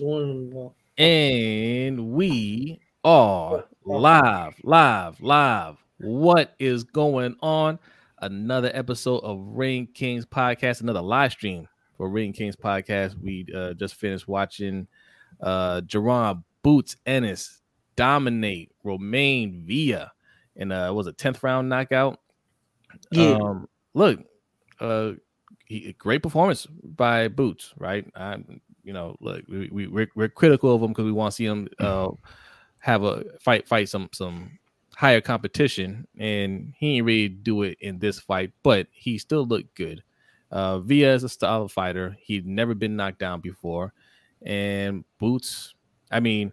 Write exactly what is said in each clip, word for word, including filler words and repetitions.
There's one of them involved. And we are live, live, live. What is going on? Another episode of Ring Kings Podcast, another live stream for Ring Kings Podcast. We uh, just finished watching uh, Jaron Boots Ennis dominate Roiman Villa in uh, was a tenth round knockout. Yeah. Um, look, uh, he, great performance by Boots, right? I'm, you know, look, we, we we're, we're critical of him because we want to see him uh, have a fight, fight some some higher competition, and he ain't really do it in this fight, but he still looked good. Uh, Villa is a style of fighter; he'd never been knocked down before, and Boots. I mean,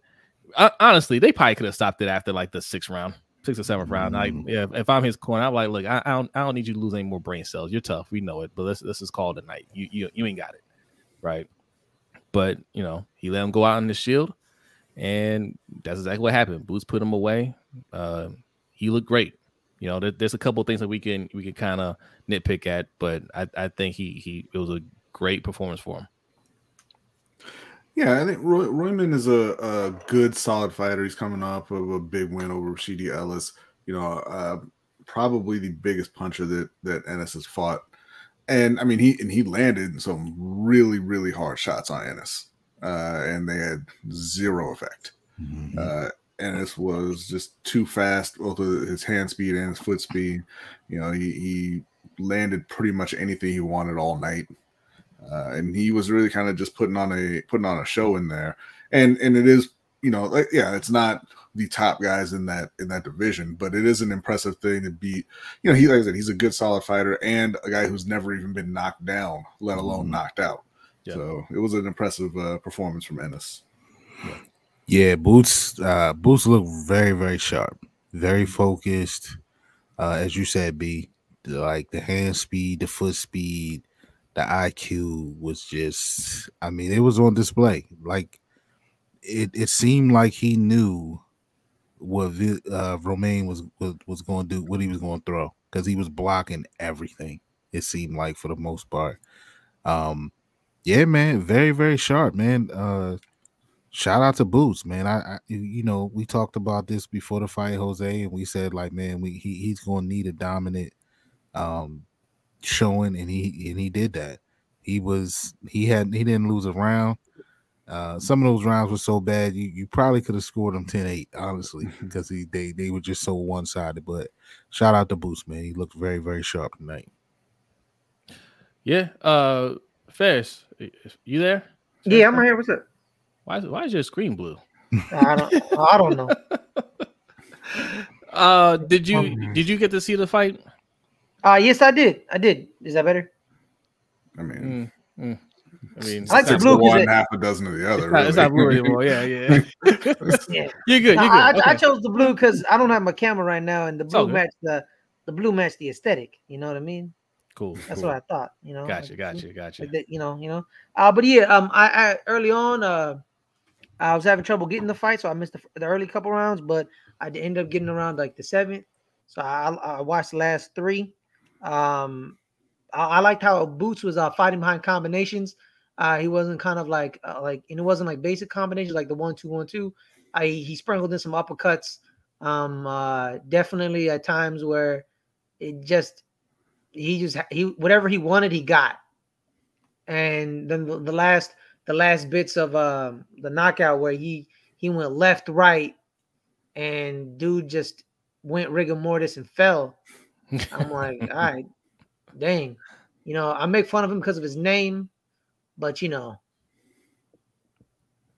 I, honestly, they probably could have stopped it after like the sixth round. Six or seventh round. Like, if, if I'm his corner, I'm like, look, I, I don't, I don't need you to lose any more brain cells. You're tough, we know it, but let's, let's just call it a night. You, you, you ain't got it, right? But you know, he let him go out on the shield, and that's exactly what happened. Boots put him away. Uh, he looked great. You know, there, there's a couple of things that we can, we can kind of nitpick at, but I, I think he, he, it was a great performance for him. Yeah, I think Roy- Roiman is a, a good, solid fighter. He's coming off of a big win over Rashidi Ellis. You know, uh, probably the biggest puncher that that Ennis has fought. And I mean, he and he landed some really, really hard shots on Ennis, uh, and they had zero effect. Mm-hmm. Uh, Ennis was just too fast, both his hand speed and his foot speed. You know, he, he landed pretty much anything he wanted all night. Uh, and he was really kind of just putting on a putting on a show in there, and and it is, you know, like, yeah, it's not the top guys in that in that division, but it is an impressive thing to beat. You know, he, like I said, he's a good, solid fighter and a guy who's never even been knocked down, let alone mm-hmm. knocked out. Yeah. So it was an impressive uh, performance from Ennis. Yeah, yeah Boots uh, Boots looked very, very sharp, very focused, uh, as you said, B. Like the hand speed, the foot speed. The I Q was just, I mean, it was on display. Like, it, it seemed like he knew what uh, Romain was, was, was going to do, what he was going to throw, because he was blocking everything, it seemed like, for the most part. Um, yeah, man, very, very sharp, man. Uh, shout out to Boots, man. I, I, you know, we talked about this before the fight, Jose, and we said, like, man, we he, he's going to need a dominant um showing, and he and he did that. He was he had he didn't lose a round. Uh, some of those rounds were so bad you, you probably could have scored them ten eight, honestly, because he they, they were just so one-sided. But shout out to Boots, man. He looked very, very sharp tonight. Yeah. Uh Ferris, you there? Yeah, I'm right here. What's up? Why is why is your screen blue? I don't I don't know. uh did you oh, did you get to see the fight? Uh, yes, I did. I did. Is that better? I mean, mm, mm. I mean, I like the blue one, it, half a dozen of the other. It's not, really. It's not blue anymore. Yeah, yeah. yeah. You're good. You're good. I, okay. I chose the blue because I don't have my camera right now, and the blue matched the the blue matched the aesthetic. You know what I mean? Cool. That's cool. What I thought. You know. Gotcha. Like, gotcha. Gotcha. Like that, you know. You know. Uh, but yeah. Um. I, I early on. Uh, I was having trouble getting the fight, so I missed the, the early couple rounds, but I ended up getting around like the seventh. So I, I watched the last three. Um, I, I liked how Boots was uh, fighting behind combinations. Uh, he wasn't kind of like uh, like, and it wasn't like basic combinations like the one two one two. I he sprinkled in some uppercuts. Um, uh, definitely at times where it just he just he whatever he wanted he got. And then the, the last the last bits of um the knockout where he he went left right, and dude just went rigor mortis and fell. I'm like, all right, dang. You know, I make fun of him because of his name, but, you know,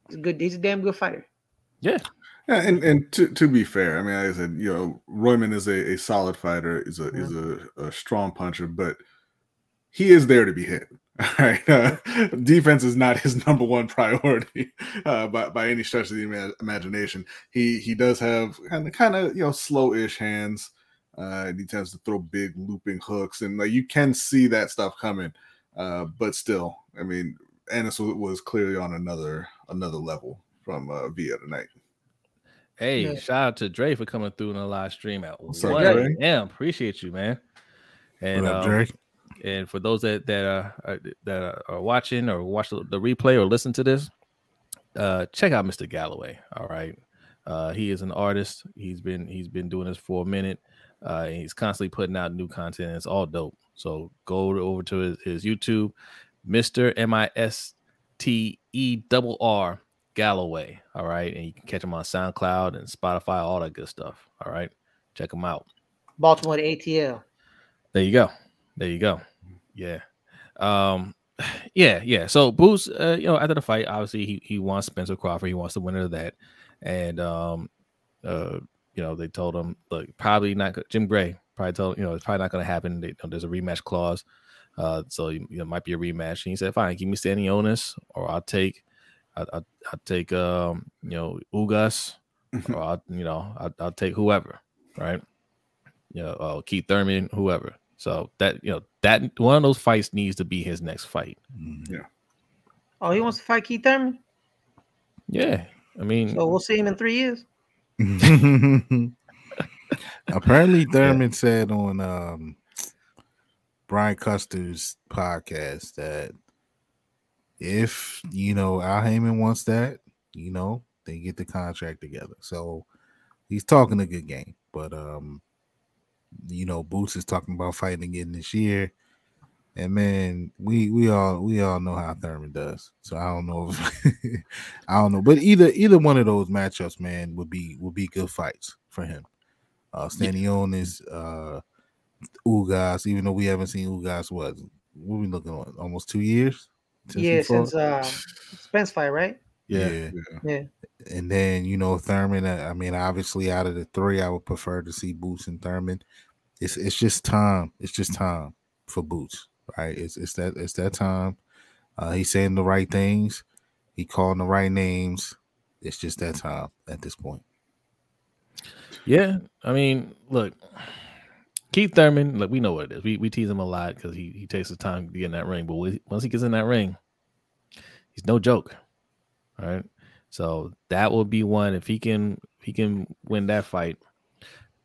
he's a, good, he's a damn good fighter. Yeah. yeah and and to, to be fair, I mean, like I said, you know, Roiman is a, a solid fighter, is a, yeah. is a, a strong puncher, but he is there to be hit. All right. Uh, defense is not his number one priority uh, by, by any stretch of the ima- imagination. He he does have kind of, kind of you know, slow-ish hands. Uh, and he tends to throw big looping hooks, and like you can see that stuff coming. Uh, but still, I mean, Ennis was, was clearly on another another level from uh, Villa tonight. Hey, yeah. Shout out to Dre for coming through in the live stream. At What's up, Dre? Damn, appreciate you, man. And what up, um, Dre? And for those that that are that are watching or watch the replay or listen to this, uh, check out Mister Galloway. All right. Uh, he is an artist. He's been he's been doing this for a minute. Uh, and he's constantly putting out new content. And it's all dope. So go over to his, his YouTube, Mister M I S T E R R Galloway. All right. And you can catch him on SoundCloud and Spotify, all that good stuff. All right. Check him out. Baltimore to A T L. There you go. There you go. Yeah. Um, yeah, yeah. So Boots, uh, you know, after the fight, obviously he he wants Spencer Crawford, he wants the winner of that. And um uh you know, they told him, look, probably not. Jim Gray probably told, you know, it's probably not going to happen. They, you know, there's a rematch clause, uh, so you know, it might be a rematch. And he said, fine, give me Stanionis, or I'll take, I, I, I'll take, um, you know, Ugas, or I'll, you know, I'll, I'll take whoever, right? You know, uh, Keith Thurman, whoever. So that, you know, that one of those fights needs to be his next fight. Yeah. Oh, he wants to fight Keith Thurman. Yeah, I mean, so we'll see him in three years. Apparently Thurman yeah. said on um Brian Custer's podcast that if, you know, Al Haymon wants that, you know, they get the contract together. So he's talking a good game. But um you know, Boots is talking about fighting again this year. And man, we we all we all know how Thurman does. So I don't know if I don't know, but either either one of those matchups, man, would be would be good fights for him. Uh, Stanionis, uh, Ugas. Even though we haven't seen Ugas, what what we looking on? Almost two years. Since yeah, since uh, Spence fight, right? Yeah. yeah, yeah. And then you know Thurman. I mean, obviously, out of the three, I would prefer to see Boots and Thurman. It's it's just time. It's just time for Boots. Right, it's it's that it's that time. Uh, he's saying the right things, he calling the right names. It's just that time at this point. Yeah, I mean, look, Keith Thurman. Look, we know what it is. We we tease him a lot because he, he takes the time to get in that ring. But once he gets in that ring, he's no joke. All right, so that will be one. If he can if he can win that fight,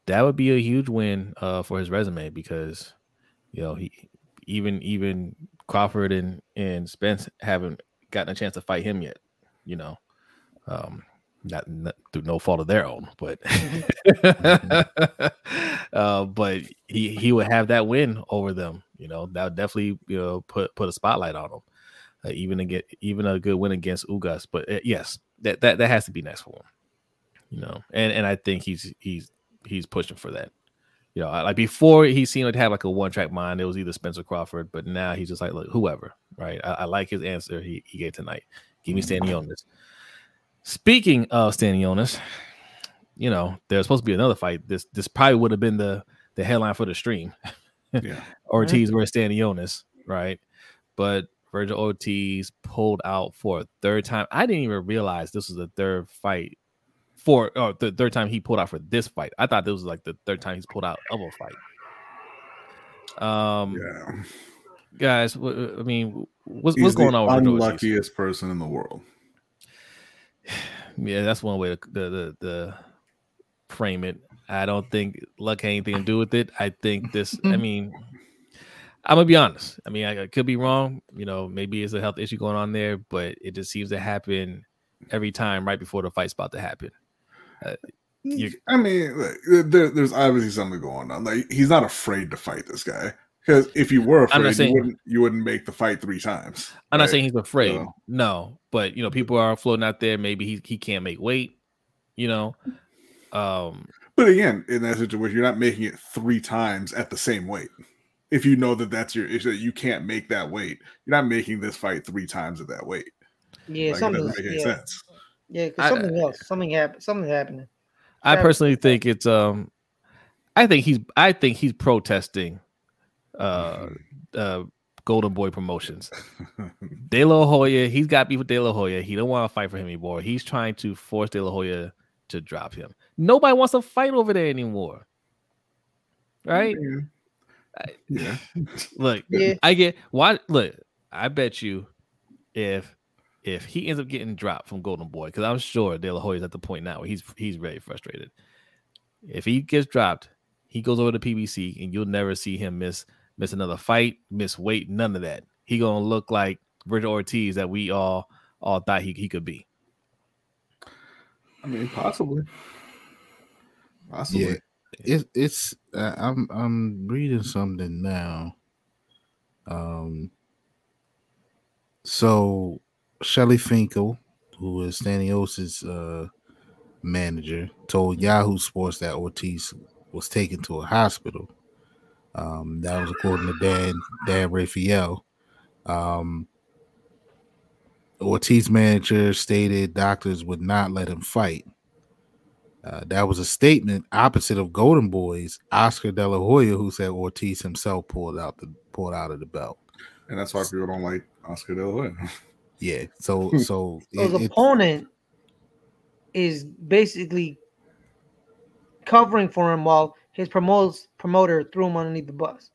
that would be a huge win uh, for his resume because you know he. Even even Crawford and, and Spence haven't gotten a chance to fight him yet, you know, um, not, not through no fault of their own, but uh, but he he would have that win over them, you know. That would definitely you know put, put a spotlight on him, uh, even to get even a good win against Ugas. But uh, yes, that, that that has to be next for him, you know. And and I think he's he's he's pushing for that. You know, like before he seemed to have like a one-track mind. It was either Spencer Crawford, but now he's just like, look, whoever, right? I, I like his answer he, he gave tonight. Give me Stanionis. Speaking of Stanionis, you know, there's supposed to be another fight. This this probably would have been the, the headline for the stream. Yeah. Ortiz versus Stanionis, right? But Vergil Ortiz pulled out for a third time. I didn't even realize this was the third fight. For or the third time he pulled out for this fight. I thought this was like the third time he's pulled out of a fight. Um, yeah. Guys, w- I mean, what's, what's going on with the unluckiest person in the world? Yeah, that's one way to the, the, the frame it. I don't think luck had anything to do with it. I think this, I mean, I'm going to be honest. I mean, I, I could be wrong. You know, maybe it's a health issue going on there, but it just seems to happen every time right before the fight's about to happen. Uh, I mean, look, there, there's obviously something going on. Like he's not afraid to fight this guy because if you were afraid, saying, you wouldn't you wouldn't make the fight three times. I'm right? not saying he's afraid, so. No. But you know, people are floating out there. Maybe he he can't make weight. You know. Um, but again, in that situation, you're not making it three times at the same weight. If you know that that's your issue, that you can't make that weight, you're not making this fight three times at that weight. Yeah, like something doesn't make yeah. sense. Yeah, because something I, else, something happened, something happening. I personally think it's um, I think he's I think he's protesting, uh, uh, Golden Boy Promotions. De La Hoya, he's got beef with De La Hoya. He don't want to fight for him anymore. He's trying to force De La Hoya to drop him. Nobody wants to fight over there anymore, right? Yeah. I, yeah. Look, yeah. I get why. Look, I bet you if. If he ends up getting dropped from Golden Boy, because I'm sure De La Hoya is at the point now where he's he's very frustrated. If he gets dropped, he goes over to P B C, and you'll never see him miss miss another fight, miss weight, none of that. He gonna look like Vergil Ortiz that we all all thought he, he could be. I mean, possibly. Possibly. Yeah. It, it's uh, I'm I'm reading something now. Um. So Shelly Finkel, who is Stanios's uh, manager, told Yahoo Sports that Ortiz was taken to a hospital. Um, that was according to Dan Dan Raphael. Um, Ortiz's manager stated doctors would not let him fight. Uh, that was a statement opposite of Golden Boy's Oscar De La Hoya, who said Ortiz himself pulled out the pulled out of the belt. And that's why people don't like Oscar De La Hoya. Yeah. So so his so opponent is basically covering for him while his promotes, promoter threw him underneath the bus.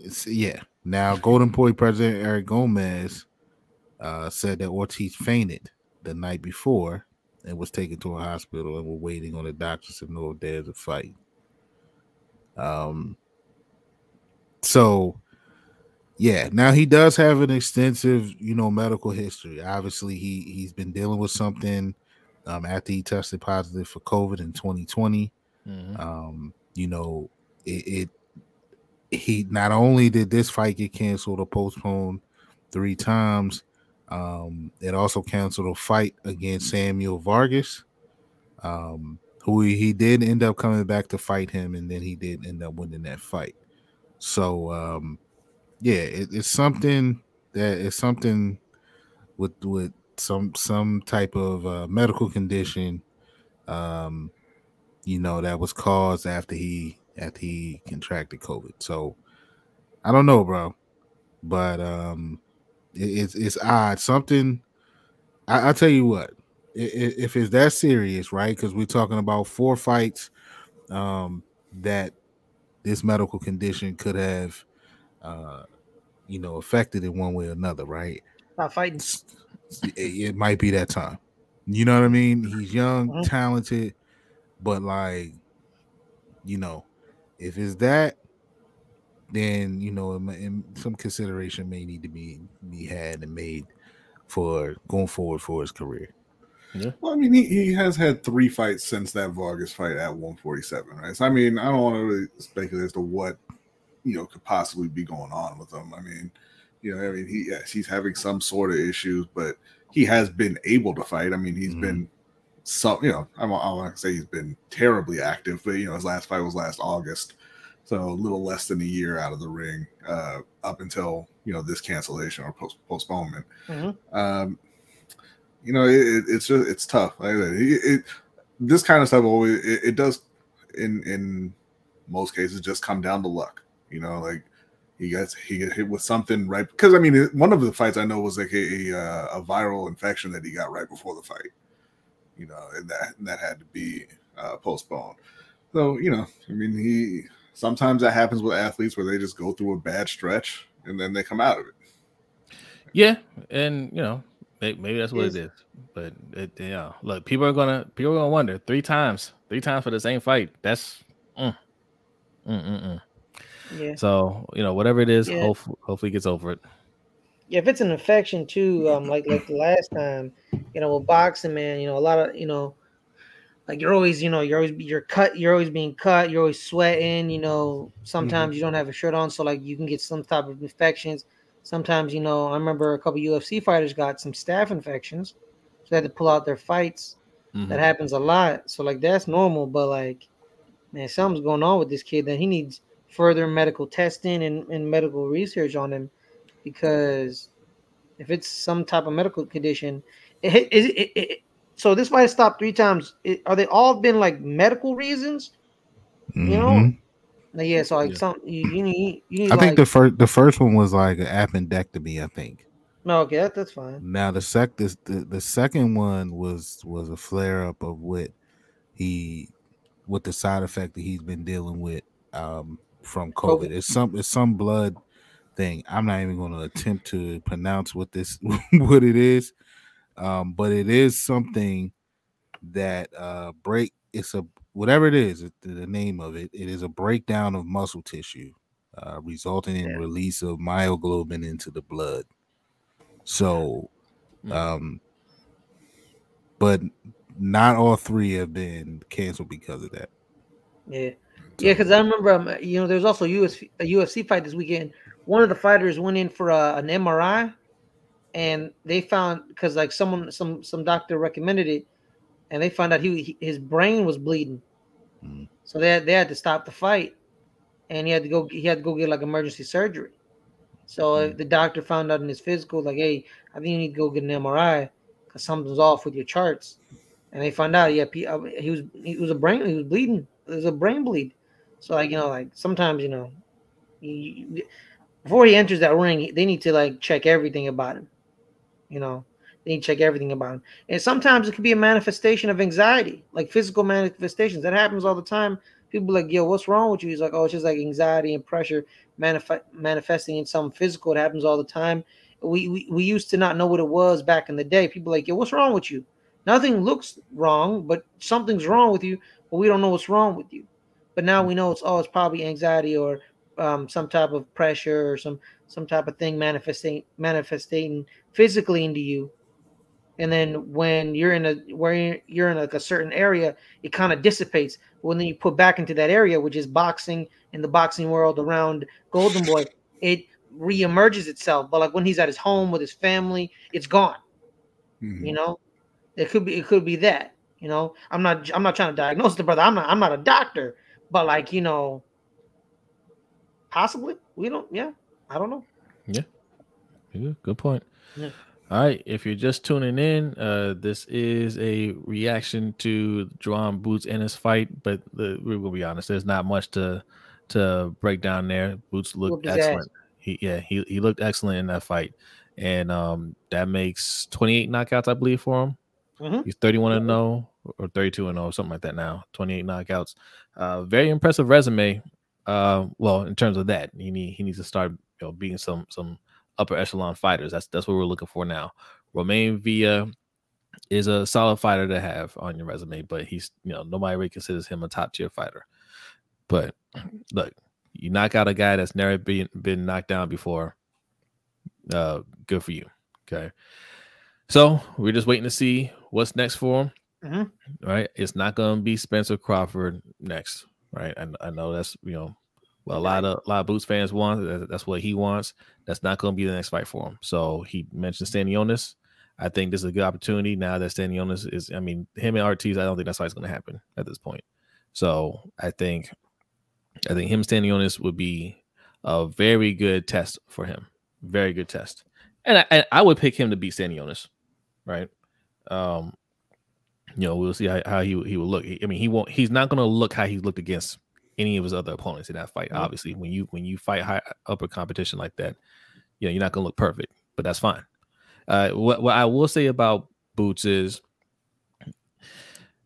It's, yeah. Now, Golden Boy president Eric Gomez uh, said that Ortiz fainted the night before and was taken to a hospital, and were waiting on the doctors to know if there's a fight. Um. So, yeah. Now he does have an extensive, you know, medical history. Obviously, he he's been dealing with something um, after he tested positive for COVID in twenty twenty. Mm-hmm. Um, you know, it, it. He not only did this fight get canceled or postponed three times. Um, it also canceled a fight against Samuel Vargas, um, who he, he did end up coming back to fight him, and then he did end up winning that fight. So, um, yeah, it, it's something that is something with with some some type of uh, medical condition, um, you know, that was caused after he after he contracted COVID. So, I don't know, bro, but. Um, It's it's odd. Something I, I'll tell you what. If it's that serious, right? Because we're talking about four fights um, that this medical condition could have, uh, you know, affected in one way or another, right? Not fighting. It, it might be that time. You know what I mean? He's young, mm-hmm. talented, but like, you know, if it's that. Then you know, in, in some consideration may need to be be had and made for going forward for his career. Yeah. Well, I mean, he, he has had three fights since that Vargas fight at one forty-seven, right? So I mean, I don't want to really speculate as to what you know could possibly be going on with him. I mean, you know, I mean, he yes, he's having some sort of issues, but he has been able to fight. I mean, he's mm-hmm. been some, you know, I don't want to say he's been terribly active, but you know, his last fight was last August. So a little less than a year out of the ring, uh, up until you know this cancellation or post- postponement. Mm-hmm. Um, you know, it, it, it's just, it's tough. Like it, it, this kind of stuff always it, it does in in most cases just come down to luck. You know, like he gets he gets hit with something right because I mean one of the fights I know was like a a, a viral infection that he got right before the fight. You know, and that and that had to be uh, postponed. So you know, I mean he. Sometimes that happens with athletes where they just go through a bad stretch and then they come out of it. Yeah, and you know maybe that's what it is. But it, you know, look, people are gonna people are gonna wonder three times, three times for the same fight. That's mm, mm, mm, mm. Yeah. So you know whatever it is, yeah. hopefully, hopefully gets over it. Yeah, if it's an infection too, um, like like the last time, you know, with boxing, man, you know, a lot of you know. Like you're always, you know, you're always you're cut, you're always being cut, you're always sweating, you know. Sometimes mm-hmm. you don't have a shirt on, so like you can get some type of infections. Sometimes, you know, I remember a couple U F C fighters got some staph infections, so they had to pull out their fights. Mm-hmm. That happens a lot, so like that's normal. But like, man, something's going on with this kid that he needs further medical testing and, and medical research on him because if it's some type of medical condition, it is it. it, it So this fight stopped three times. It, are they all been like medical reasons? You know, mm-hmm. yeah. So like yeah. some you, you need. You need I like, think the first the first one was like an appendectomy. I think. No, okay, that, that's fine. Now the sec this, the, the second one was was a flare up of what he with the side effect that he's been dealing with um, from COVID. COVID. It's some it's some blood thing. I'm not even going to attempt to pronounce what this what it is. Um, but it is something that uh, break. It's a whatever it is. It, the name of it. It is a breakdown of muscle tissue, uh, resulting in yeah. release of myoglobin into the blood. So, um, but not all three have been canceled because of that. Yeah, yeah, because I remember, um, you know, there's also U S, a U F C fight this weekend. One of the fighters went in for a, an M R I, and they found, because like someone, some some doctor recommended it, and they found out he, he his brain was bleeding, mm. so they had, they had to stop the fight, and he had to go he had to go get like emergency surgery. So mm. if the doctor found out in his physical, like, hey, I think you need to go get an M R I because something's off with your charts, and they found out, yeah, he, he was he was a brain he was bleeding. There's a brain bleed. So, like, you know, like sometimes, you know, you, you, before he enters that ring, they need to like check everything about him. You know, they need to check everything about him. And sometimes it could be a manifestation of anxiety, like physical manifestations. That happens all the time. People are like, yo, what's wrong with you? He's like, oh, it's just like anxiety and pressure manif- manifesting in something physical. It happens all the time. We, we we used to not know what it was back in the day. People are like, yo, what's wrong with you? Nothing looks wrong, but something's wrong with you. But we don't know what's wrong with you. But now we know it's oh, it's probably anxiety or um, some type of pressure or some some type of thing manifesting manifesting physically into you. And then when you're in a where you're in like a certain area, it kind of dissipates. When then you put back into that area, which is boxing in the boxing world around Golden Boy, it reemerges itself. But like when he's at his home with his family, it's gone. Mm-hmm. You know, it could be it could be that. You know, I'm not. I'm not trying to diagnose the brother. I'm not. I'm not a doctor. But like, you know, possibly we don't. Yeah, I don't know. Yeah, yeah, good point. Yeah. All right, if you're just tuning in, uh, this is a reaction to Jaron Boots Ennis fight. But the, we will be honest, there's not much to to break down there. Boots looked excellent. He, yeah, he he looked excellent in that fight, and um, that makes twenty-eight knockouts, I believe, for him. Mm-hmm. He's thirty-one and oh or thirty-two and oh, something like that now. twenty-eight knockouts. Uh, very impressive resume. Uh, well, in terms of that, he need, he needs to start, you know, beating some some upper echelon fighters. That's that's what we're looking for now. Roiman Villa is a solid fighter to have on your resume, but he's, you know, nobody really considers him a top tier fighter. But look, you knock out a guy that's never been been knocked down before. Uh, good for you. Okay. So we're just waiting to see what's next for him, mm-hmm. right? It's not going to be Spencer Crawford next, right? I, I know that's, you know, what a lot of a lot of Boots fans want. That's what he wants. That's not going to be the next fight for him. So he mentioned Stanionis. I think this is a good opportunity now that Stanionis is, I mean, him and Ortiz, I don't think that fight's going to happen at this point. So I think, I think him Stanionis would be a very good test for him. Very good test. And I, I would pick him to beat Stanionis. Right, um, you know, we'll see how, how he he will look. I mean, he won't. He's not going to look how he looked against any of his other opponents in that fight. Mm-hmm. Obviously, when you when you fight high upper competition like that, you know, you're not going to look perfect, but that's fine. Uh, what what I will say about Boots is,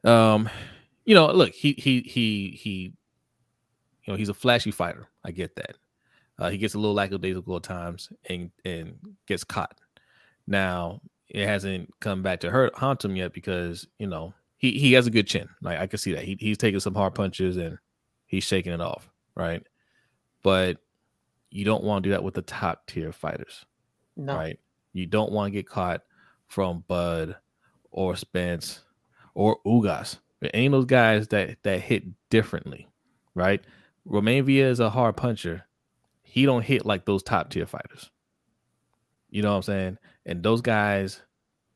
um, you know, look, he he he he, you know, he's a flashy fighter. I get that. Uh, he gets a little lackadaisical at times and and gets caught. Now, it hasn't come back to hurt haunt him yet because, you know, he, he has a good chin. Like, I can see that. He he's taking some hard punches and he's shaking it off, right? But you don't want to do that with the top tier fighters, no. right? You don't want to get caught from Bud or Spence or Ugas. Any of those guys that that hit differently, right? Romain Villa is a hard puncher. He don't hit like those top tier fighters. You know what I'm saying? And those guys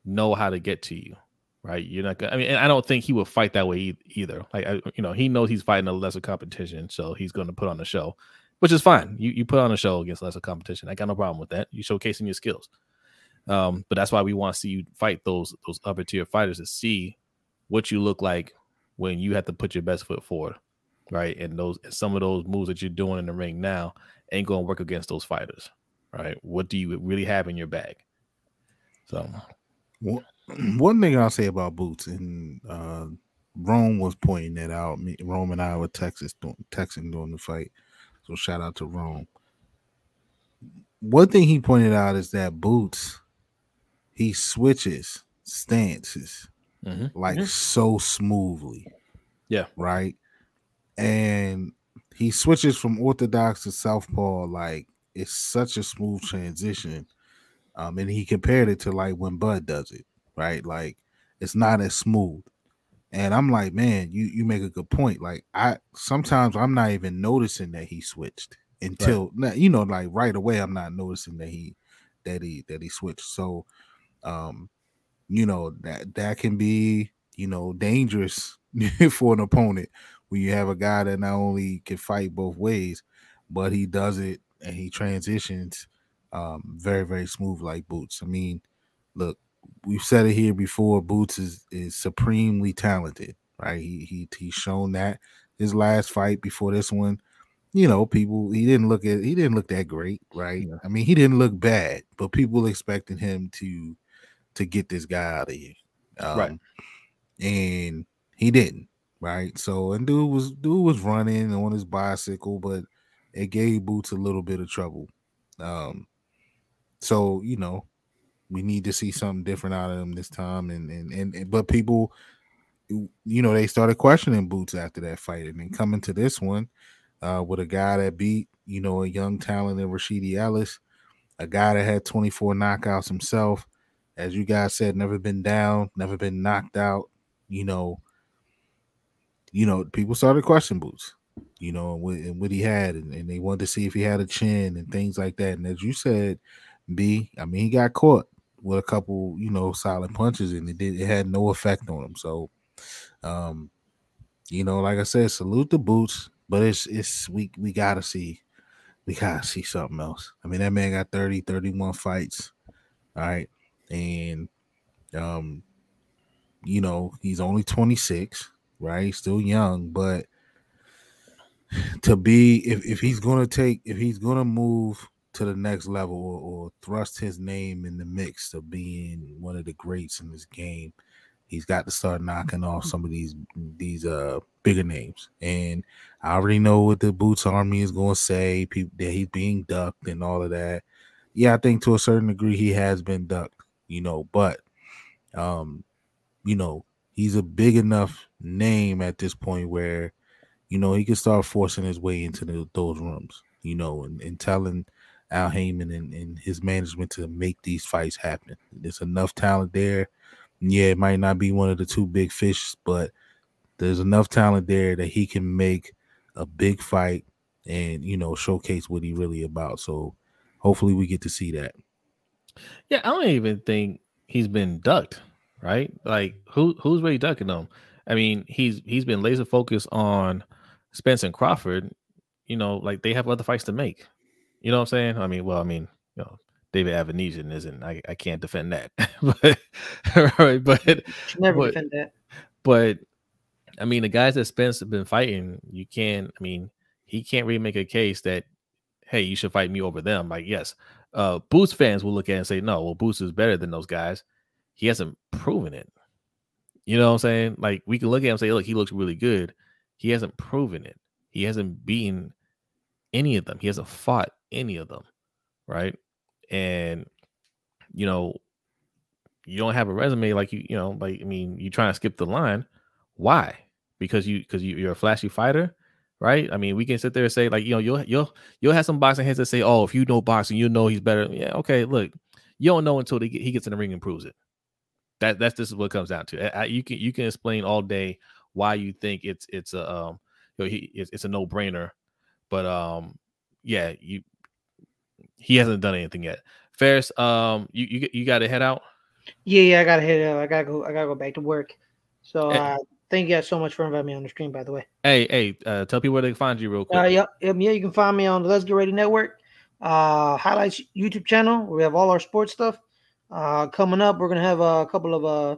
know how to get to you, right? You're not gonna, I mean, and I don't think he would fight that way e- either. Like, I, you know, he knows he's fighting a lesser competition, so he's going to put on a show, which is fine. You you put on a show against lesser competition. I got no problem with that. You're showcasing your skills. Um, but that's why we want to see you fight those those upper tier fighters to see what you look like when you have to put your best foot forward, right? And those some of those moves that you're doing in the ring now ain't going to work against those fighters, right? What do you really have in your bag? So, one thing I'll say about Boots, and uh, Rome was pointing that out. Me, Rome and I were Texas, texting during the fight, so shout out to Rome. One thing he pointed out is that Boots, he switches stances mm-hmm. like mm-hmm. so smoothly. Yeah. Right? And he switches from orthodox to southpaw like it's such a smooth transition. Um, and he compared it to like when Bud does it, right? Like it's not as smooth. And I'm like, man, you, you make a good point. Like, I sometimes I'm not even noticing that he switched until right. you know, like right away. I'm not noticing that he that he that he switched. So, um, you know, that that can be, you know, dangerous for an opponent when you have a guy that not only can fight both ways, but he does it and he transitions um, very, very smooth like Boots. I mean, look. We've said it here before. Boots is, is supremely talented, right? He he he's shown that his last fight before this one, you know, people he didn't look at he didn't look that great, right? Yeah. I mean, he didn't look bad, but people expected him to to get this guy out of here, um, right? And he didn't, right? So and dude was dude was running on his bicycle, but it gave Boots a little bit of trouble. Um, so you know. We need to see something different out of him this time. And, and, and, and, but people, you know, they started questioning Boots after that fight. And then coming to this one uh, with a guy that beat, you know, a young talent in Rashidi Ellis, a guy that had twenty-four knockouts himself. As you guys said, never been down, never been knocked out. You know, you know, people started questioning Boots, you know, and what, and what he had. And, and they wanted to see if he had a chin and things like that. And as you said, B, I mean, he got caught with a couple, you know, solid punches, and it did it had no effect on him. So, um, you know, like I said, salute the Boots, but it's it's we we gotta see, we gotta see something else. I mean, that man got thirty, thirty-one fights, all right, and um, you know, he's only twenty-six, right? He's still young, but to be if if he's gonna take if he's gonna move. to the next level or, or thrust his name in the mix of being one of the greats in this game, he's got to start knocking off some of these these uh bigger names. And I already know what the Boots Army is going to say, people, that he's being ducked and all of that. Yeah, I think to a certain degree he has been ducked, you know, but, um, you know, he's a big enough name at this point where, you know, he can start forcing his way into the, those rooms, you know, and, and telling Al Haymon and, and his management to make these fights happen. There's enough talent there. Yeah, it might not be one of the two big fish, but there's enough talent there that he can make a big fight and, you know, showcase what he really about. So hopefully we get to see that. Yeah, I don't even think he's been ducked, right? Like, who who's really ducking him? I mean, he's he's been laser focused on Spence and Crawford. You know, like, they have other fights to make. You know what I'm saying? I mean, well, I mean, you know, David Avanesian isn't. I, I can't defend that, but right, but never but, defend that. But I mean, the guys that Spence have been fighting, you can't. I mean, he can't really make a case that, hey, you should fight me over them. Like, yes, uh, Boots fans will look at it and say, no, well, Boots is better than those guys. He hasn't proven it. You know what I'm saying? Like, we can look at him and say, look, he looks really good. He hasn't proven it. He hasn't beaten any of them. He hasn't fought any of them, right? And you know, you don't have a resume like you, you know, like I mean, you trying to skip the line. Why? Because you, because you, you're a flashy fighter, right? I mean, we can sit there and say like, you know, you'll you'll you'll have some boxing heads that say, oh, if you know boxing, you know he's better. Yeah, okay. Look, you don't know until they get, he gets in the ring and proves it. That that's this is what it comes down to. I, I, you can you can explain all day why you think it's it's a um you know, he it's, it's a no brainer, but um yeah you. He hasn't done anything yet. Ferris, um, you you you got to head out. Yeah, yeah, I gotta head out. I gotta go. I gotta go back to work. So hey. uh, thank you guys so much for inviting me on the stream. By the way, hey, hey, uh, tell people where they can find you real quick. Uh, yeah, yeah, you can find me on the Let's Get Ready Network, uh, highlights YouTube channel where we have all our sports stuff. Uh, coming up, we're gonna have a couple of uh,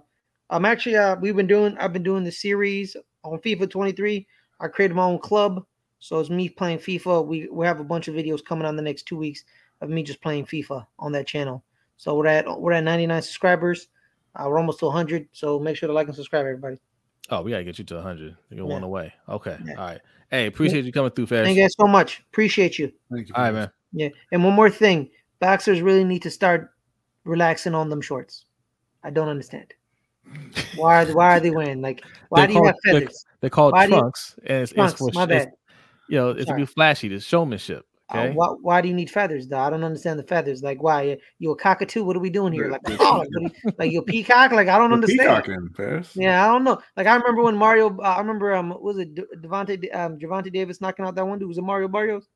I'm um, actually uh, we've been doing. I've been doing the series on FIFA twenty-three. I created my own club, so it's me playing FIFA. We we have a bunch of videos coming on the next two weeks. Of me just playing FIFA on that channel. So we're at we're at ninety-nine subscribers. Uh, we're almost to one hundred. So make sure to like and subscribe, everybody. Oh, we gotta get you to one hundred. You're yeah. one away. Okay. Yeah. All right. Hey, appreciate yeah. you coming through, Ferris. Thank you guys so much. Appreciate you. Thank you. All right, man. Yeah. And one more thing, boxers really need to start relaxing on them shorts. I don't understand. Why are why are they wearing like why they're do called, you have feathers? They're, they're called why trunks, you, and it's, trunks, it's for, my bad. It's, you know, it's to be flashy. It's showmanship. Okay. Uh, why, why do you need feathers, though? I don't understand the feathers. Like, why? You a cockatoo? What are we doing here? Like, oh, you, like you a peacock? Like, I don't understand. Peacocking, yeah, I don't know. Like, I remember when Mario. Uh, I remember um, was it Devontae um, Gervonta Davis knocking out that one dude? Was it Mario Barrios?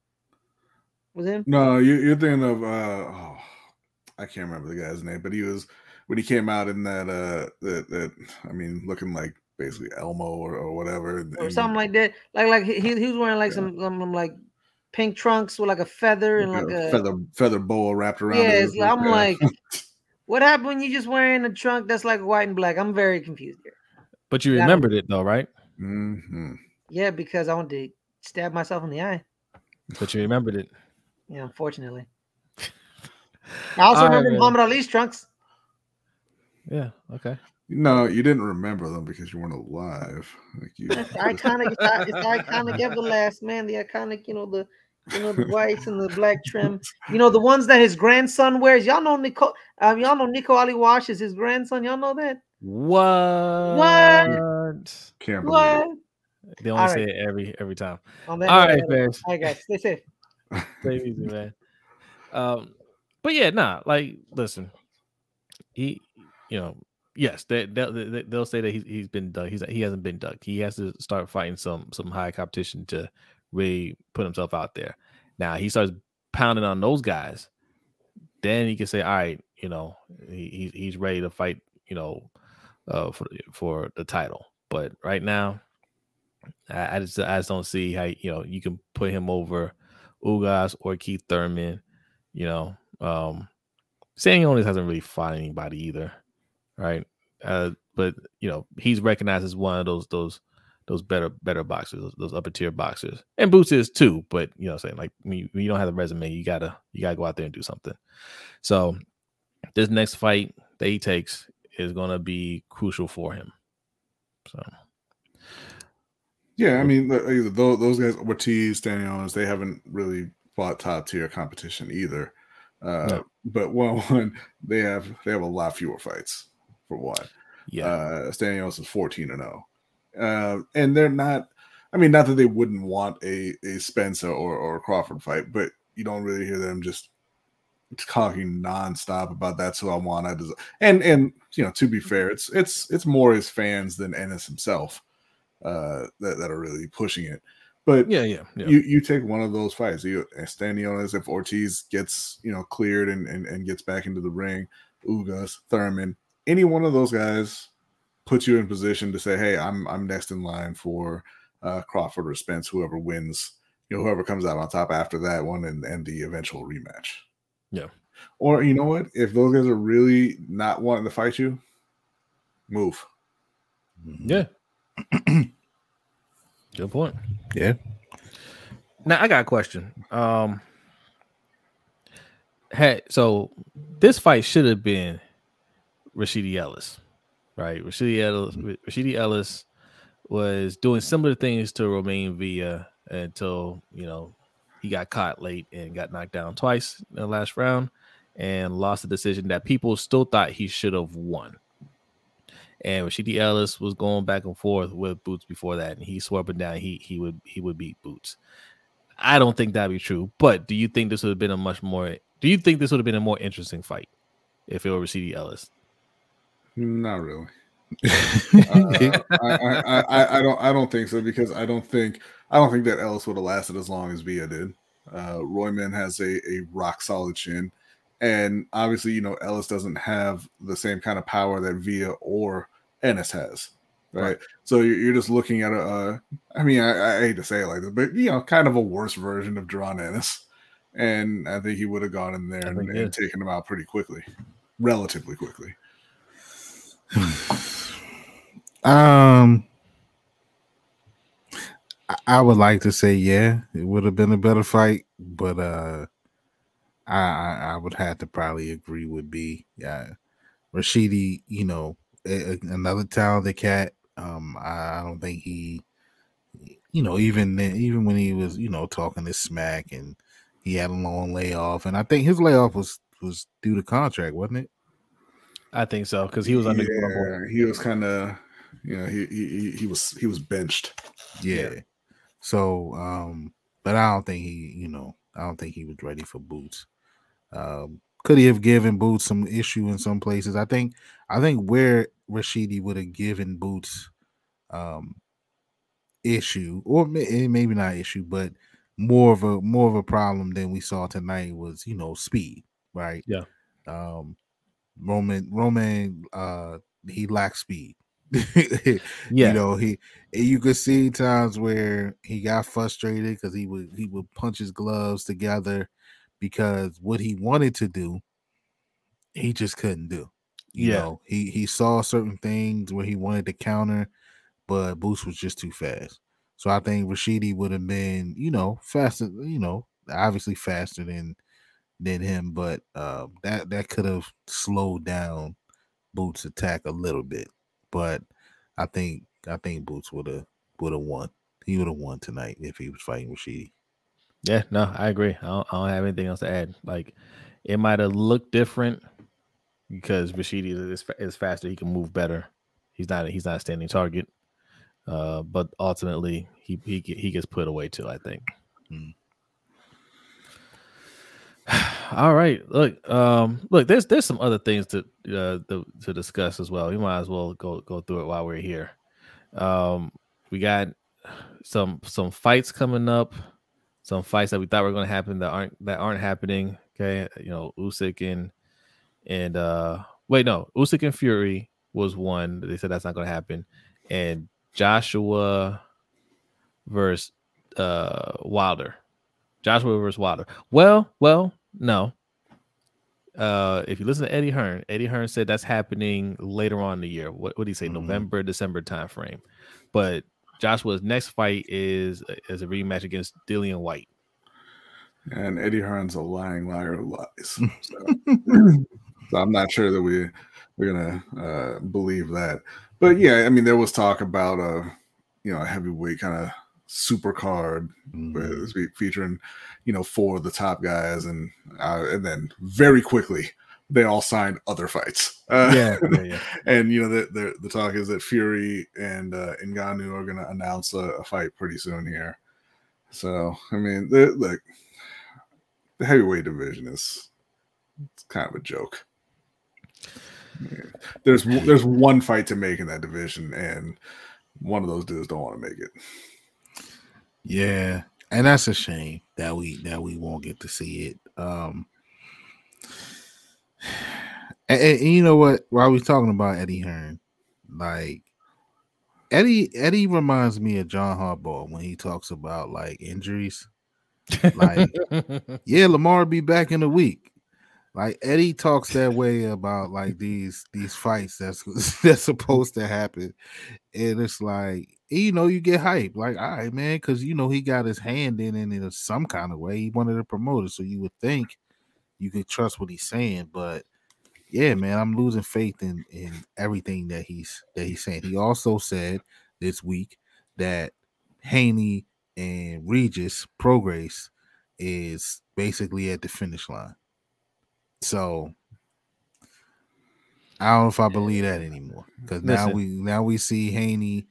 Was it him? No, you, you're thinking of. Uh, oh, I can't remember the guy's name, but he was when he came out in that. Uh, that, that I mean, looking like basically Elmo or, or whatever, or and, something like that. Like, like he he was wearing like yeah. some some like. Pink trunks with like a feather and like, like a, a feather feather boa wrapped around. Yeah, it. I'm yeah. like, what happened when you just wearing a trunk that's like white and black? I'm very confused here. But you that remembered was, it though, right? Mm-hmm. Yeah, because I wanted to stab myself in the eye. But you remembered it. Yeah, unfortunately. I also All remember right, Muhammad Ali's trunks. Yeah. Okay. No, you didn't remember them because you weren't alive. Like you. That's iconic. It's, it's iconic. Everlast, man. The iconic. You know the. You know, the whites and the black trim. You know, the ones that his grandson wears. Y'all know Nico. Um, y'all know Nico Ali Walsh is his grandson. Y'all know that? What? What? Can't what? Believe it. They only All say right. it every every time. All right, man. All right, guys. Stay safe. Stay easy, man. Um, but yeah, nah. Like, listen, he, you know, yes, they they'll, they'll say that he's he's been dug. He's he hasn't been dug. He has to start fighting some some high competition to. Really put himself out there. Now he starts pounding on those guys, then he can say, all right, you know, he he's ready to fight, you know, uh for, for the title. But right now I, I just I just don't see how, you know, you can put him over Ugas or Keith Thurman. You know, um Stanionis hasn't really fought anybody either, right? Uh but you know, he's recognized as one of those those Those better, better boxers, those, those upper tier boxers, and Boots is too. But you know, what I'm saying, like, when you, when you don't have the resume, you gotta, you gotta go out there and do something. So, this next fight that he takes is gonna be crucial for him. So, yeah, I mean, those, those guys, Ortiz, Stanionis, they haven't really fought top tier competition either. Uh, no. But one, one, they have, they have a lot fewer fights for one. Yeah, uh, Stanionis is fourteen and oh. Uh, and they're not, I mean, not that they wouldn't want a, a Spencer or, or a Crawford fight, but you don't really hear them just talking nonstop about that's who I want. I deserve. And, and, you know, to be fair, it's, it's, it's more his fans than Ennis himself, uh, that, that are really pushing it. But yeah, yeah, yeah. You, you take one of those fights, you Stanionis, if Ortiz gets, you know, cleared and, and, and gets back into the ring, Ugas, Thurman, any one of those guys put you in position to say, hey, I'm I'm next in line for uh, Crawford or Spence, whoever wins, you know, whoever comes out on top after that one and, and the eventual rematch. Yeah. Or you know what? If those guys are really not wanting to fight you, move. Yeah. Good point. Yeah. Now I got a question. Um, hey, so this fight should have been Rashidi Ellis. Right, Rashidi Ellis, Rashidi Ellis was doing similar things to Roiman Villa until, you know, he got caught late and got knocked down twice in the last round and lost the decision that people still thought he should have won. And Rashidi Ellis was going back and forth with Boots before that, and he swore up and down he he would he would beat Boots. I don't think that'd be true, but do you think this would have been a much more? Do you think this would have been a more interesting fight if it were Rashidi Ellis? Not really. uh, I, I, I, I don't. I don't think so because I don't think. I don't think that Ellis would have lasted as long as Villa did. Uh, Royman has a, a rock solid chin, and obviously, you know, Ellis doesn't have the same kind of power that Villa or Ennis has, right? right. So you're, you're just looking at a. Uh, I mean, I, I hate to say it like this, but you know, kind of a worse version of Jaron Ennis, and I think he would have gone in there and, and taken him out pretty quickly, relatively quickly. Um, I would like to say yeah, it would have been a better fight, but uh, I I would have to probably agree with B. Yeah, Rashidi, you know, a, another talented cat. Um, I don't think he, you know, even even when he was, you know, talking this smack and he had a long layoff, and I think his layoff was was due to contract, wasn't it? I think so because he was under. Yeah, he was kind of, you know, he he he was he was benched. Yeah. yeah. So, um, but I don't think he, you know, I don't think he was ready for Boots. Um, could he have given Boots some issue in some places? I think I think where Rashidi would have given Boots um, issue, or may, maybe not issue, but more of a more of a problem than we saw tonight was, you know, speed, right? Yeah. Um, Roman Roman uh, he lacked speed. yeah. You know, he you could see times where he got frustrated because he would he would punch his gloves together because what he wanted to do, he just couldn't do. You yeah. know, he he saw certain things where he wanted to counter, but Boots was just too fast. So I think Rashidi would have been, you know, faster, you know, obviously faster than than him, but uh, that that could have slowed down Boots' attack a little bit. But I think I think Boots would have would have won. He would have won tonight if he was fighting Rashidi. Yeah, no, I agree. I don't, I don't have anything else to add. Like, it might have looked different because Rashidi is, is faster. He can move better. He's not he's not a standing target. Uh, but ultimately, he he he gets put away too, I think. Mm. All right, look, um, look. There's there's some other things to uh, to, to discuss as well. We might as well go go through it while we're here. Um, we got some some fights coming up, some fights that we thought were going to happen that aren't that aren't happening. Okay, you know, Usyk and and uh, wait, no, Usyk and Fury was one. They said that's not going to happen, and Joshua versus uh, Wilder. Joshua versus Wilder. Well, well, no. Uh, if you listen to Eddie Hearn, Eddie Hearn said that's happening later on in the year. What what did he say? Mm-hmm. November, December timeframe. But Joshua's next fight is is a rematch against Dillian White. And Eddie Hearn's a lying liar of lies. So, so I'm not sure that we we're gonna uh, believe that. But yeah, I mean, there was talk about a you know a heavyweight kind of super card mm-hmm. featuring, you know, four of the top guys, and uh, and then very quickly they all signed other fights. Uh, yeah, yeah, yeah. And you know, the, the the talk is that Fury and uh, Ngannou are going to announce a, a fight pretty soon here. So I mean, the, like the heavyweight division is it's kind of a joke. Yeah. There's there's one fight to make in that division, and one of those dudes don't want to make it. Yeah, and that's a shame that we that we won't get to see it. Um, and, and you know what? While we're talking about Eddie Hearn, like Eddie Eddie reminds me of John Harbaugh when he talks about like injuries. Like, yeah, Lamar be back in a week. Like Eddie talks that way about like these these fights that's that's supposed to happen, and it's like, you know, you get hype, like, all right, man, because, you know, he got his hand in it in some kind of way. He wanted to promote it, so you would think you could trust what he's saying. But yeah, man, I'm losing faith in, in everything that he's that he's saying. He also said this week that Haney and Regis Prograis is basically at the finish line. So I don't know if I believe that anymore, because now we now we see Haney,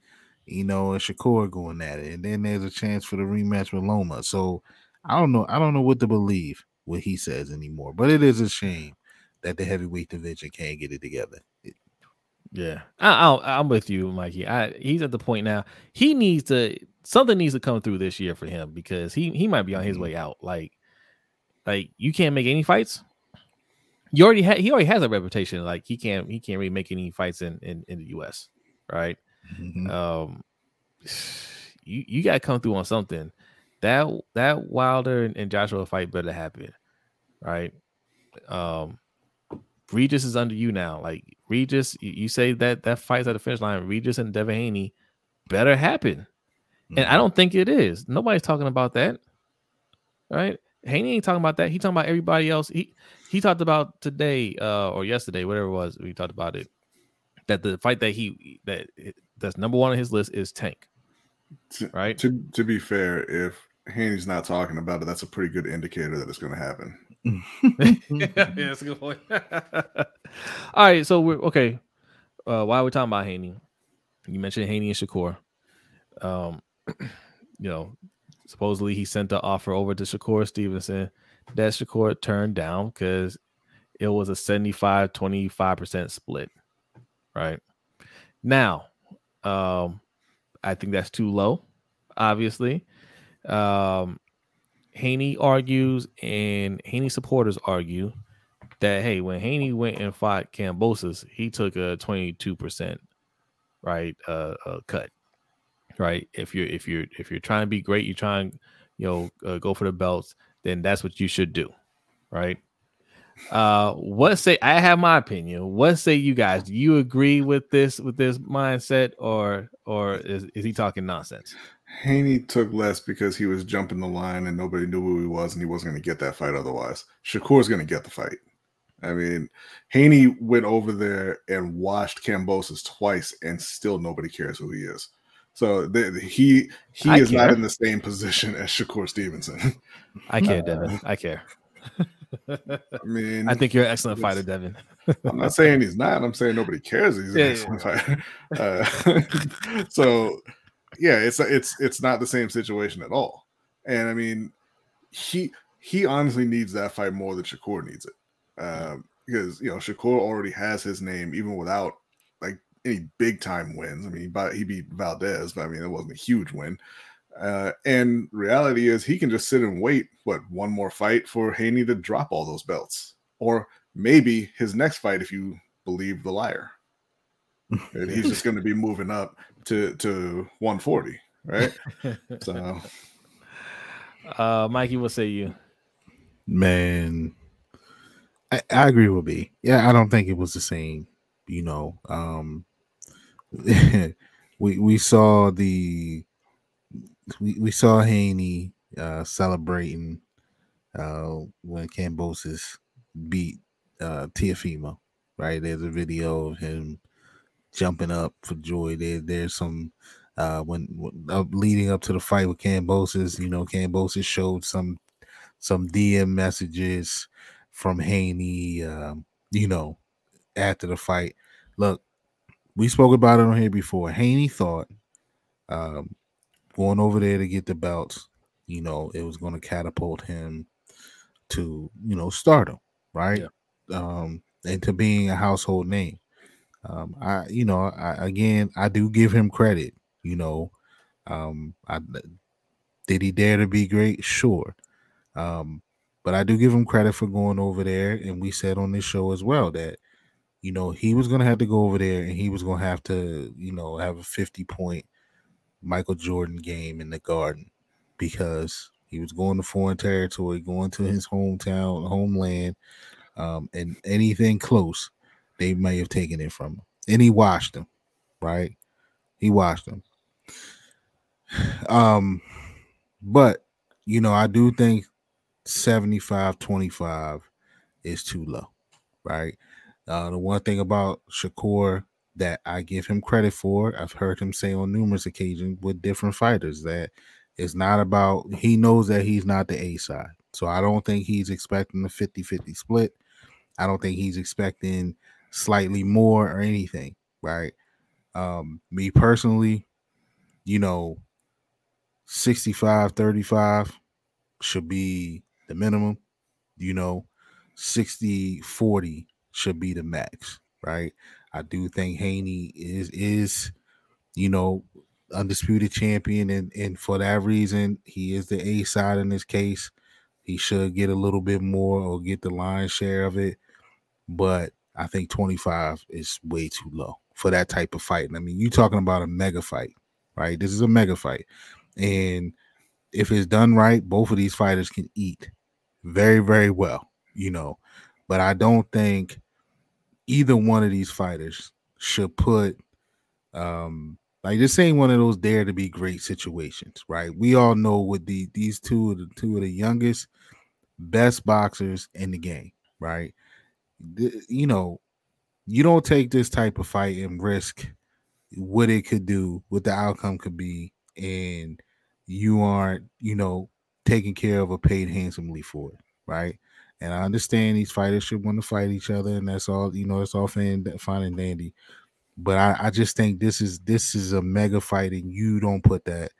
you know, and Shakur going at it. And then there's a chance for the rematch with Loma. So I don't know. I don't know what to believe what he says anymore. But it is a shame that the heavyweight division can't get it together. It, yeah. I, I, I'm with you, Mikey. I, he's at the point now. He needs to – something needs to come through this year for him, because he, he might be on his way out. Like, like you can't make any fights? You already ha- He already has a reputation. Like, he can't, he can't really make any fights in, in, in the U S, right? Mm-hmm. Um, you you gotta come through on something. That that Wilder and, and Joshua fight better happen, right? Um, Regis is under you now. Like Regis, you, you say that that fight's at the finish line. Regis and Devin Haney better happen, mm-hmm. and I don't think it is. Nobody's talking about that, right? Haney ain't talking about that. He talking about everybody else. He he talked about today uh, or yesterday, whatever it was. We talked about it. That the fight that he that that's number one on his list is Tank, right? To, to, to be fair, if Haney's not talking about it, that's a pretty good indicator that it's going to happen. yeah, yeah, that's a good point. All right, so we're okay. Uh, while we're talking about Haney, you mentioned Haney and Shakur. Um, you know, supposedly he sent the offer over to Shakur Stevenson that Shakur turned down because it was a seventy-five twenty-five percent split, right? Now, um, I think that's too low, obviously. Um, Haney argues and Haney supporters argue that, hey, when Haney went and fought Kambosos, he took a twenty-two percent right uh, uh, cut, right? If you're if you're if you're trying to be great, you're trying, you know, uh, go for the belts, then that's what you should do, right? Uh, what say? I have my opinion. What say you guys? Do you agree with this with this mindset, or or is is he talking nonsense? Haney took less because he was jumping the line and nobody knew who he was, and he wasn't going to get that fight otherwise. Shakur's going to get the fight. I mean, Haney went over there and watched Kambosos twice, and still nobody cares who he is. So the, he he I is care. Not in the same position as Shakur Stevenson. I care, Devin. I care. I mean, I think you're an excellent fighter, Devin. I'm not saying he's not. I'm saying nobody cares. He's yeah, an excellent yeah. fighter. Uh, so. Yeah, it's it's it's not the same situation at all. And I mean, he he honestly needs that fight more than Shakur needs it, um, because you know Shakur already has his name even without like any big time wins. I mean, he, he beat Valdez, but I mean it wasn't a huge win. Uh, and reality is he can just sit and wait. What, one more fight for Haney to drop all those belts, or maybe his next fight if you believe the liar. And he's just going to be moving up to, to one forty, right? So, uh, Mikey, what say you? Man, I, I agree with B. Yeah, I don't think it was the same. You know, um, we we saw the we, we saw Haney uh, celebrating uh, when Kambosos beat uh, Teofimo. Right, there's a video of him jumping up for joy. There, there's some uh, when, when uh, leading up to the fight with Kambosos, you know, Kambosos showed some some D M messages from Haney. Um, you know, after the fight, look, we spoke about it on here before. Haney thought um, going over there to get the belts, you know, it was going to catapult him to, you know, stardom, right, yeah. um, and to being a household name. Um, I, you know, I, again, I do give him credit, you know, um, I, did he dare to be great? Sure. Um, but I do give him credit for going over there. And we said on this show as well that, you know, he was going to have to go over there and he was going to have to, you know, have a fifty point Michael Jordan game in the Garden, because he was going to foreign territory, going to his hometown, homeland, um, and anything close, they may have taken it from him. And he watched him, right? He watched him. Um, but, you know, I do think seventy-five twenty-five is too low, right? Uh, the one thing about Shakur that I give him credit for, I've heard him say on numerous occasions with different fighters, that it's not about, he knows that he's not the A side. So I don't think he's expecting a fifty-fifty split. I don't think he's expecting slightly more or anything, right? Um, me personally, you know, sixty-five thirty-five should be the minimum, you know, sixty forty should be the max, right? I do think Haney is, is you know, undisputed champion, and, and for that reason, he is the A side in this case. He should get a little bit more or get the lion's share of it, but I think twenty-five is way too low for that type of fight. And I mean, you're talking about a mega fight, right? This is a mega fight. And if it's done right, both of these fighters can eat very, very well, you know. But I don't think either one of these fighters should put, um, like, this ain't one of those dare to be great situations, right? We all know what the, these two are the two of the youngest, best boxers in the game, right? You know, you don't take this type of fight and risk what it could do, what the outcome could be, and you aren't, you know, taken care of or paid handsomely for it, right? And I understand these fighters should want to fight each other, and that's all, you know, that's all fine, fine and dandy. But I, I just think this is this is a mega fight, and you don't put that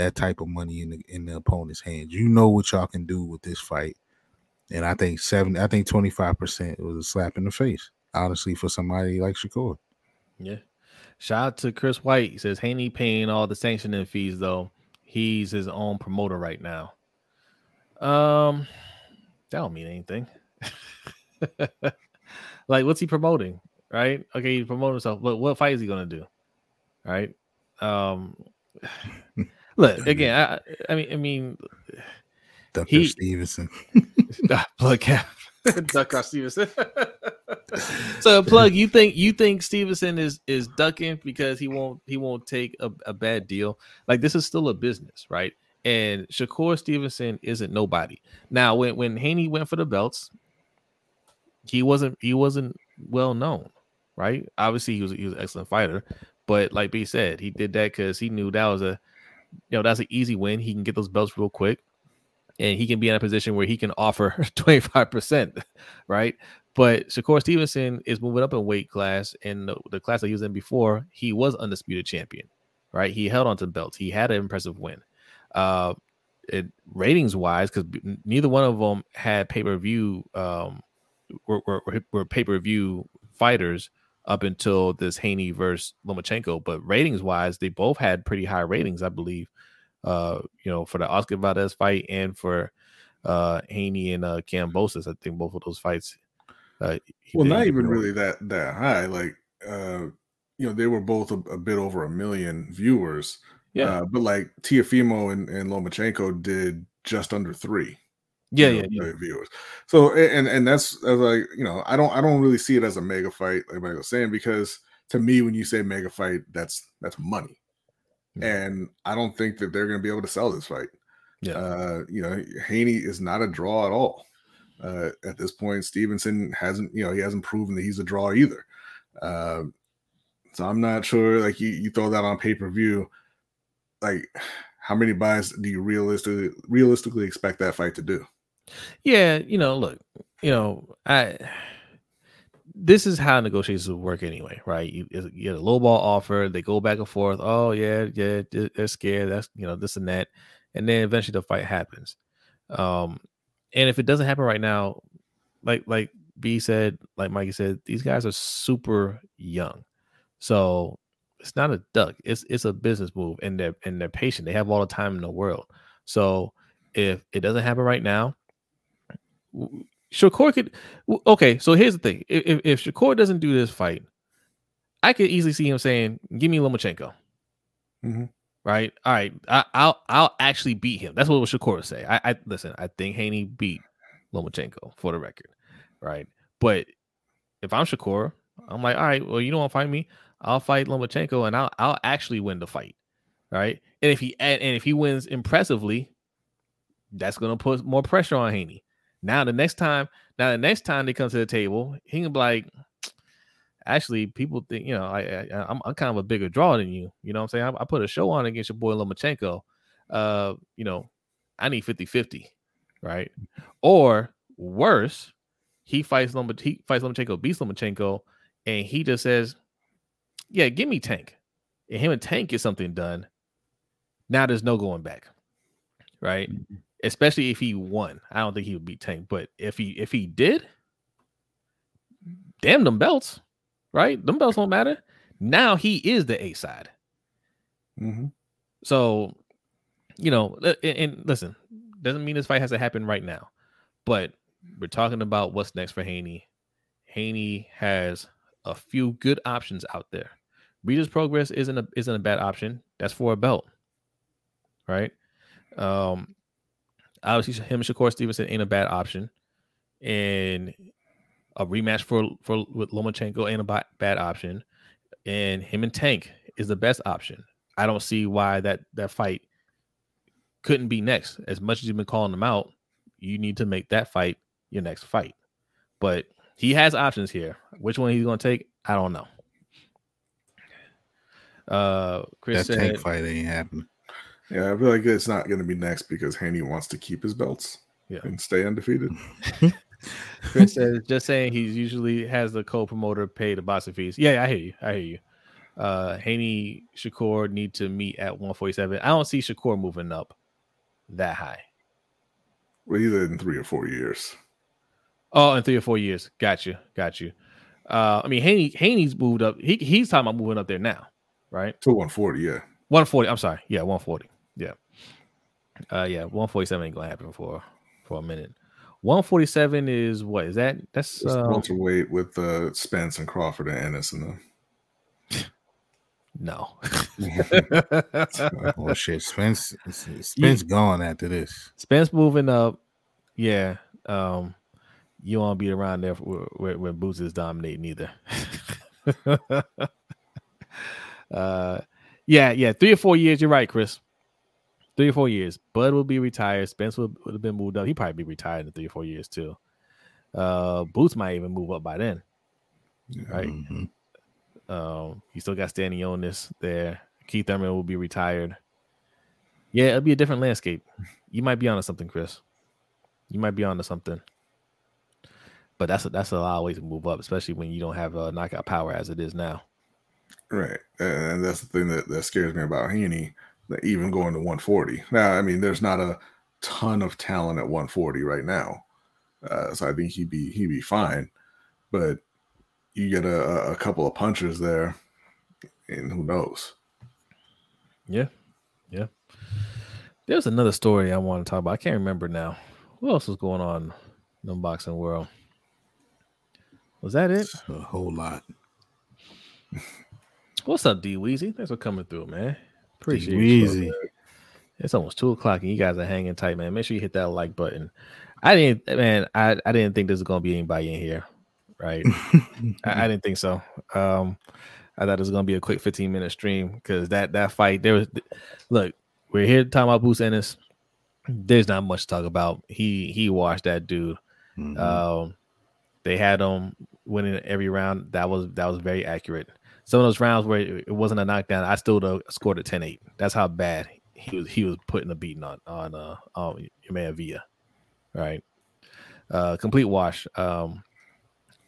that type of money in the in the opponent's hands. You know what y'all can do with this fight. And I think seven I think twenty-five percent was a slap in the face, honestly, for somebody like Shakur. Yeah. Shout out to Chris White. He says Haney paying all the sanctioning fees, though. He's his own promoter right now. Um, that don't mean anything. Like, what's he promoting? Right? Okay, he's promoting himself. But what fight is he gonna do? Right? Um, look again. I, I mean, I mean, Doctor Stevenson, plug cap, Doctor Stevenson. So, plug. You think you think Stevenson is is ducking because he won't he won't take a, a bad deal? Like, this is still a business, right? And Shakur Stevenson isn't nobody. Now, when when Haney went for the belts, he wasn't he wasn't well known, right? Obviously, he was he was an excellent fighter. But like B said, he did that because he knew that was a, you know, that's an easy win. He can get those belts real quick, and he can be in a position where he can offer twenty-five percent, right? But Shakur Stevenson is moving up in weight class, and the, the class that he was in before, he was undisputed champion, right? He held on to belts. He had an impressive win, uh, it, ratings wise, because neither one of them had pay per view, um, were were, were pay per view fighters up until this Haney versus Lomachenko, but ratings wise, they both had pretty high ratings, I believe. Uh, you know, for the Oscar Valdez fight and for uh, Haney and uh, Kambosos, I think both of those fights. Uh, well, not even win. really that that high. Like, uh, you know, they were both a, a bit over a million viewers. Yeah, uh, but like Tiafimo and, and Lomachenko did just under three. Yeah, you know, yeah, yeah. Viewers. So and and that's like, you know, I don't I don't really see it as a mega fight, like I was saying, because to me, when you say mega fight, that's that's money, mm-hmm. and I don't think that they're going to be able to sell this fight. Yeah, uh, you know, Haney is not a draw at all uh, at this point. Stevenson hasn't, you know, he hasn't proven that he's a draw either. Uh, so I'm not sure. Like you, you throw that on pay per view, like how many buys do you realistically realistically expect that fight to do? Yeah, you know, look, you know, I this is how negotiations work anyway, right? You, you get a lowball offer, they go back and forth. Oh yeah, yeah, they're scared. That's, you know, this and that, and then eventually the fight happens. Um, and if it doesn't happen right now, like like B said, like Mikey said, these guys are super young, so it's not a duck. It's it's a business move, and they're and they're patient. They have all the time in the world. So if it doesn't happen right now, Shakur could, okay, so here's the thing. If, if Shakur doesn't do this fight, I could easily see him saying, give me Lomachenko. Mm-hmm. Right? All right. I, I'll I'll actually beat him. That's what Shakur would say. I, I listen, I think Haney beat Lomachenko for the record. Right. But if I'm Shakur, I'm like, all right, well, you don't want to fight me. I'll fight Lomachenko and I'll I'll actually win the fight. Right. And if he and if he wins impressively, that's gonna put more pressure on Haney. Now the next time, now the next time they come to the table, he can be like, actually, people think, you know, I, I I'm, I'm kind of a bigger draw than you. You know what I'm saying? I, I put a show on against your boy Lomachenko. Uh, you know, I need fifty-fifty, right? Or worse, he fights Loma, he fights Lomachenko, beats Lomachenko, and he just says, yeah, give me Tank. And him and Tank get something done. Now there's no going back, right? Mm-hmm. Especially if he won. I don't think he would beat Tank, but if he if he did, damn them belts, right? Them belts don't matter. Now he is the A side. Mm-hmm. So, you know, and, and listen, doesn't mean this fight has to happen right now, but we're talking about what's next for Haney. Haney has a few good options out there. Reader's Progress isn't a isn't a bad option. That's for a belt, right? Um. Obviously, him and Shakur Stevenson ain't a bad option, and a rematch for for with Lomachenko ain't a bad option, and him and Tank is the best option. I don't see why that that fight couldn't be next. As much as you've been calling them out, you need to make that fight your next fight. But he has options here. Which one he's going to take, I don't know. Uh, Chris that said, Tank fight ain't happening. Yeah, I feel like it's not going to be next because Haney wants to keep his belts yeah. and stay undefeated. Chris says, just saying he usually has the co-promoter pay the boxing fees. Yeah, I hear you. I hear you. Uh, Haney, Shakur need to meet at one forty-seven. I don't see Shakur moving up that high. Well, either in three or four years. Oh, in three or four years. Got you. Got you. Uh, I mean, Haney, Haney's moved up. He He's talking about moving up there now, right? To one forty, yeah. one forty, I'm sorry. Yeah, one forty. Yeah. Uh, yeah, one forty-seven ain't going to happen for, for a minute. one forty-seven is what? Is that? That's welterweight um, with uh, Spence and Crawford and Ennis and them. No. Oh shit, Spence Spence yeah. gone after this. Spence moving up. Yeah. Um, you won't be around there where, where, where Boots is dominating either. uh, yeah, yeah. Three or four years. You're right, Chris. Three or four years. Bud will be retired. Spence would, would have been moved up. He'd probably be retired in three or four years too. Uh, Boots might even move up by then. Right. Mm-hmm. Um, you still got Stanionis there. Keith Thurman will be retired. Yeah, it'll be a different landscape. You might be onto something, Chris. You might be onto something. But that's a, that's a lot of ways to move up, especially when you don't have a knockout power as it is now. Right, and that's the thing that, that scares me about Haney. That even going to one forty now, I mean, there's not a ton of talent at one forty right now, uh, so I think he'd be he'd be fine, but. You get a, a couple of punchers there, and who knows? Yeah, yeah. There's another story I want to talk about. I can't remember now. What else was going on in the boxing world? Was that it? A whole lot. What's up, D Weezy? Thanks for coming through, man. Appreciate you. Weezy. It's almost two o'clock, and you guys are hanging tight, man. Make sure you hit that like button. I didn't, man. I, I didn't think this was gonna be anybody in here. Right. I, I didn't think so. Um, I thought it was going to be a quick fifteen minute stream because that, that fight, there was, look, we're here talking about Boots Ennis. There's not much to talk about. He, he washed that dude. Mm-hmm. Um, they had him winning every round. That was, that was very accurate. Some of those rounds where it, it wasn't a knockdown, I still scored a ten eight. That's how bad he was. He was putting a beating on, on, uh, on your man Villa. Right. Uh, complete wash. Um,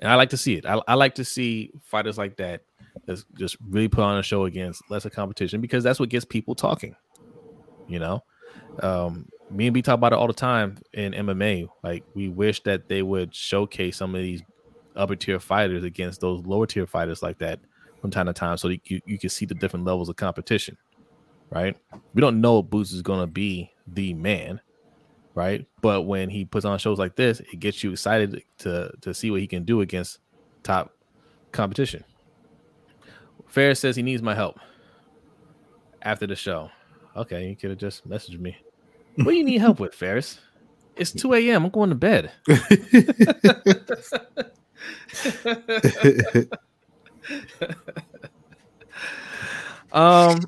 And I like to see it. I, I like to see fighters like that that's just really put on a show against lesser competition because that's what gets people talking. You know, um, me and B talk about it all the time in M M A. Like, we wish that they would showcase some of these upper tier fighters against those lower tier fighters like that from time to time so that you, you can see the different levels of competition. Right. We don't know Boots is going to be the man. Right, but when he puts on shows like this, it gets you excited to to see what he can do against top competition. Ferris says he needs my help after the show. Okay, you could have just messaged me. What do you need help with, Ferris? It's two a.m. I'm going to bed. um,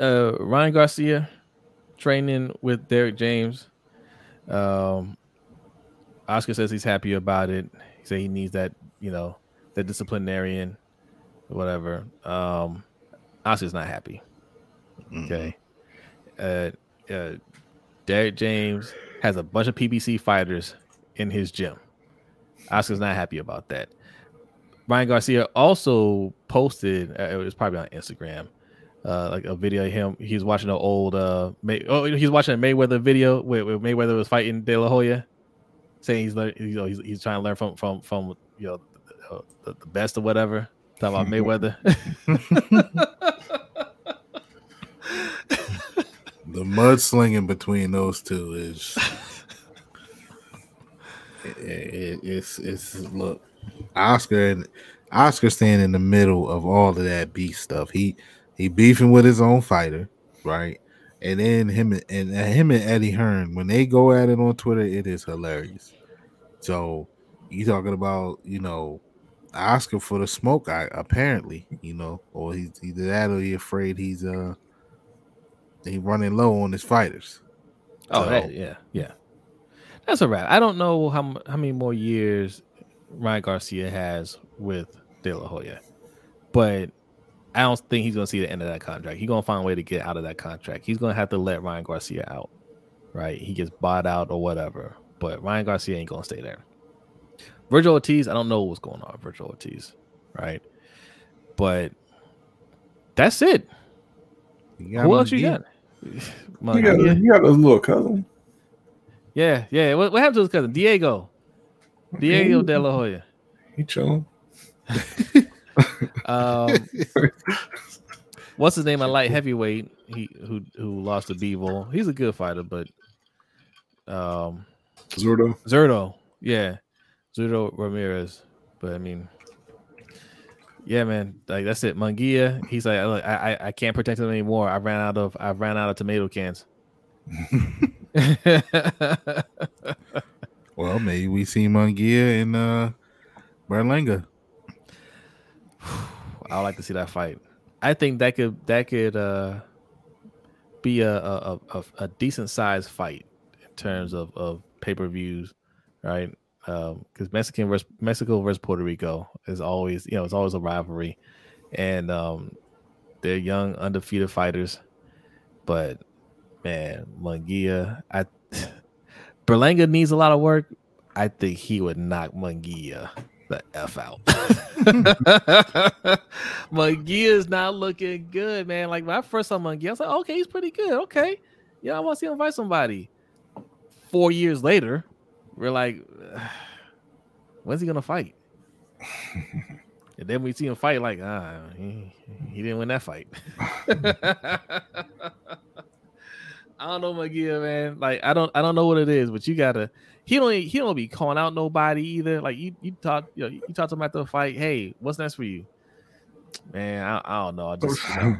uh, Ryan Garcia. Training with Derrick James. Um, Oscar says he's happy about it. He said he needs that, you know, that disciplinarian, whatever. Um, Oscar's not happy. Okay. Mm-hmm. Uh, uh, Derrick James has a bunch of P B C fighters in his gym. Oscar's not happy about that. Ryan Garcia also posted, uh, it was probably on Instagram, Uh, like a video of him. He's watching an old uh, May- oh, he's watching a Mayweather video where, where Mayweather was fighting De La Hoya, saying he's learn, you know, he's, he's trying to learn from from from you know uh, the, the best or whatever. Talking about Mayweather, the mudslinging between those two is it, it, it's it's look, Oscar and Oscar standing in the middle of all of that beast stuff. He. He beefing with his own fighter, right? And then him and, and him and Eddie Hearn, when they go at it on Twitter, it is hilarious. So you talking about, you know, Oscar for the smoke, I, apparently, you know, or he's either that or you're afraid he's uh he running low on his fighters. Oh, so, that, yeah, yeah. That's a wrap. I don't know how how many more years Ryan Garcia has with De La Hoya, but I don't think he's going to see the end of that contract. He's going to find a way to get out of that contract. He's going to have to let Ryan Garcia out, right? He gets bought out or whatever, but Ryan Garcia ain't going to stay there. Vergil Ortiz, I don't know what's going on with Vergil Ortiz, right? But that's it. Who else you got? You got, a, you got a little cousin. Yeah, yeah. What, what happened to his cousin? Diego. Diego De La Hoya. He chilling. um, what's his name? A light heavyweight. He who who lost to Bivol. He's a good fighter, but um, Zurdo. Zurdo. Yeah, Zurdo Ramirez. But I mean, yeah, man. Like that's it. Munguia. He's like, look, I, I I can't protect him anymore. I ran out of I ran out of tomato cans. Well, maybe we see Munguia and uh, Berlanga. I would like to see that fight. I think that could that could uh, be a a, a, a decent sized fight in terms of, of pay per views, right? Because um, Mexican versus, Mexico versus Puerto Rico is always, you know, it's always a rivalry, and um, they're young undefeated fighters. But man, Munguia, I Berlanga needs a lot of work. I think he would knock Munguia the F out. Munguia is not looking good, man. Like when I first saw Munguia, I was like, okay, he's pretty good. Okay. Yeah, I want to see him fight somebody. Four years later, we're like, when's he gonna fight? And then we see him fight, like, ah, he, he didn't win that fight. I don't know, Munguia, man. Like, I don't, I don't know what it is, but you gotta. He don't, he don't be calling out nobody either. Like, you, you talk, you know, you talk to him after the fight. Hey, what's next for you, man? I, I don't know. I just, you know,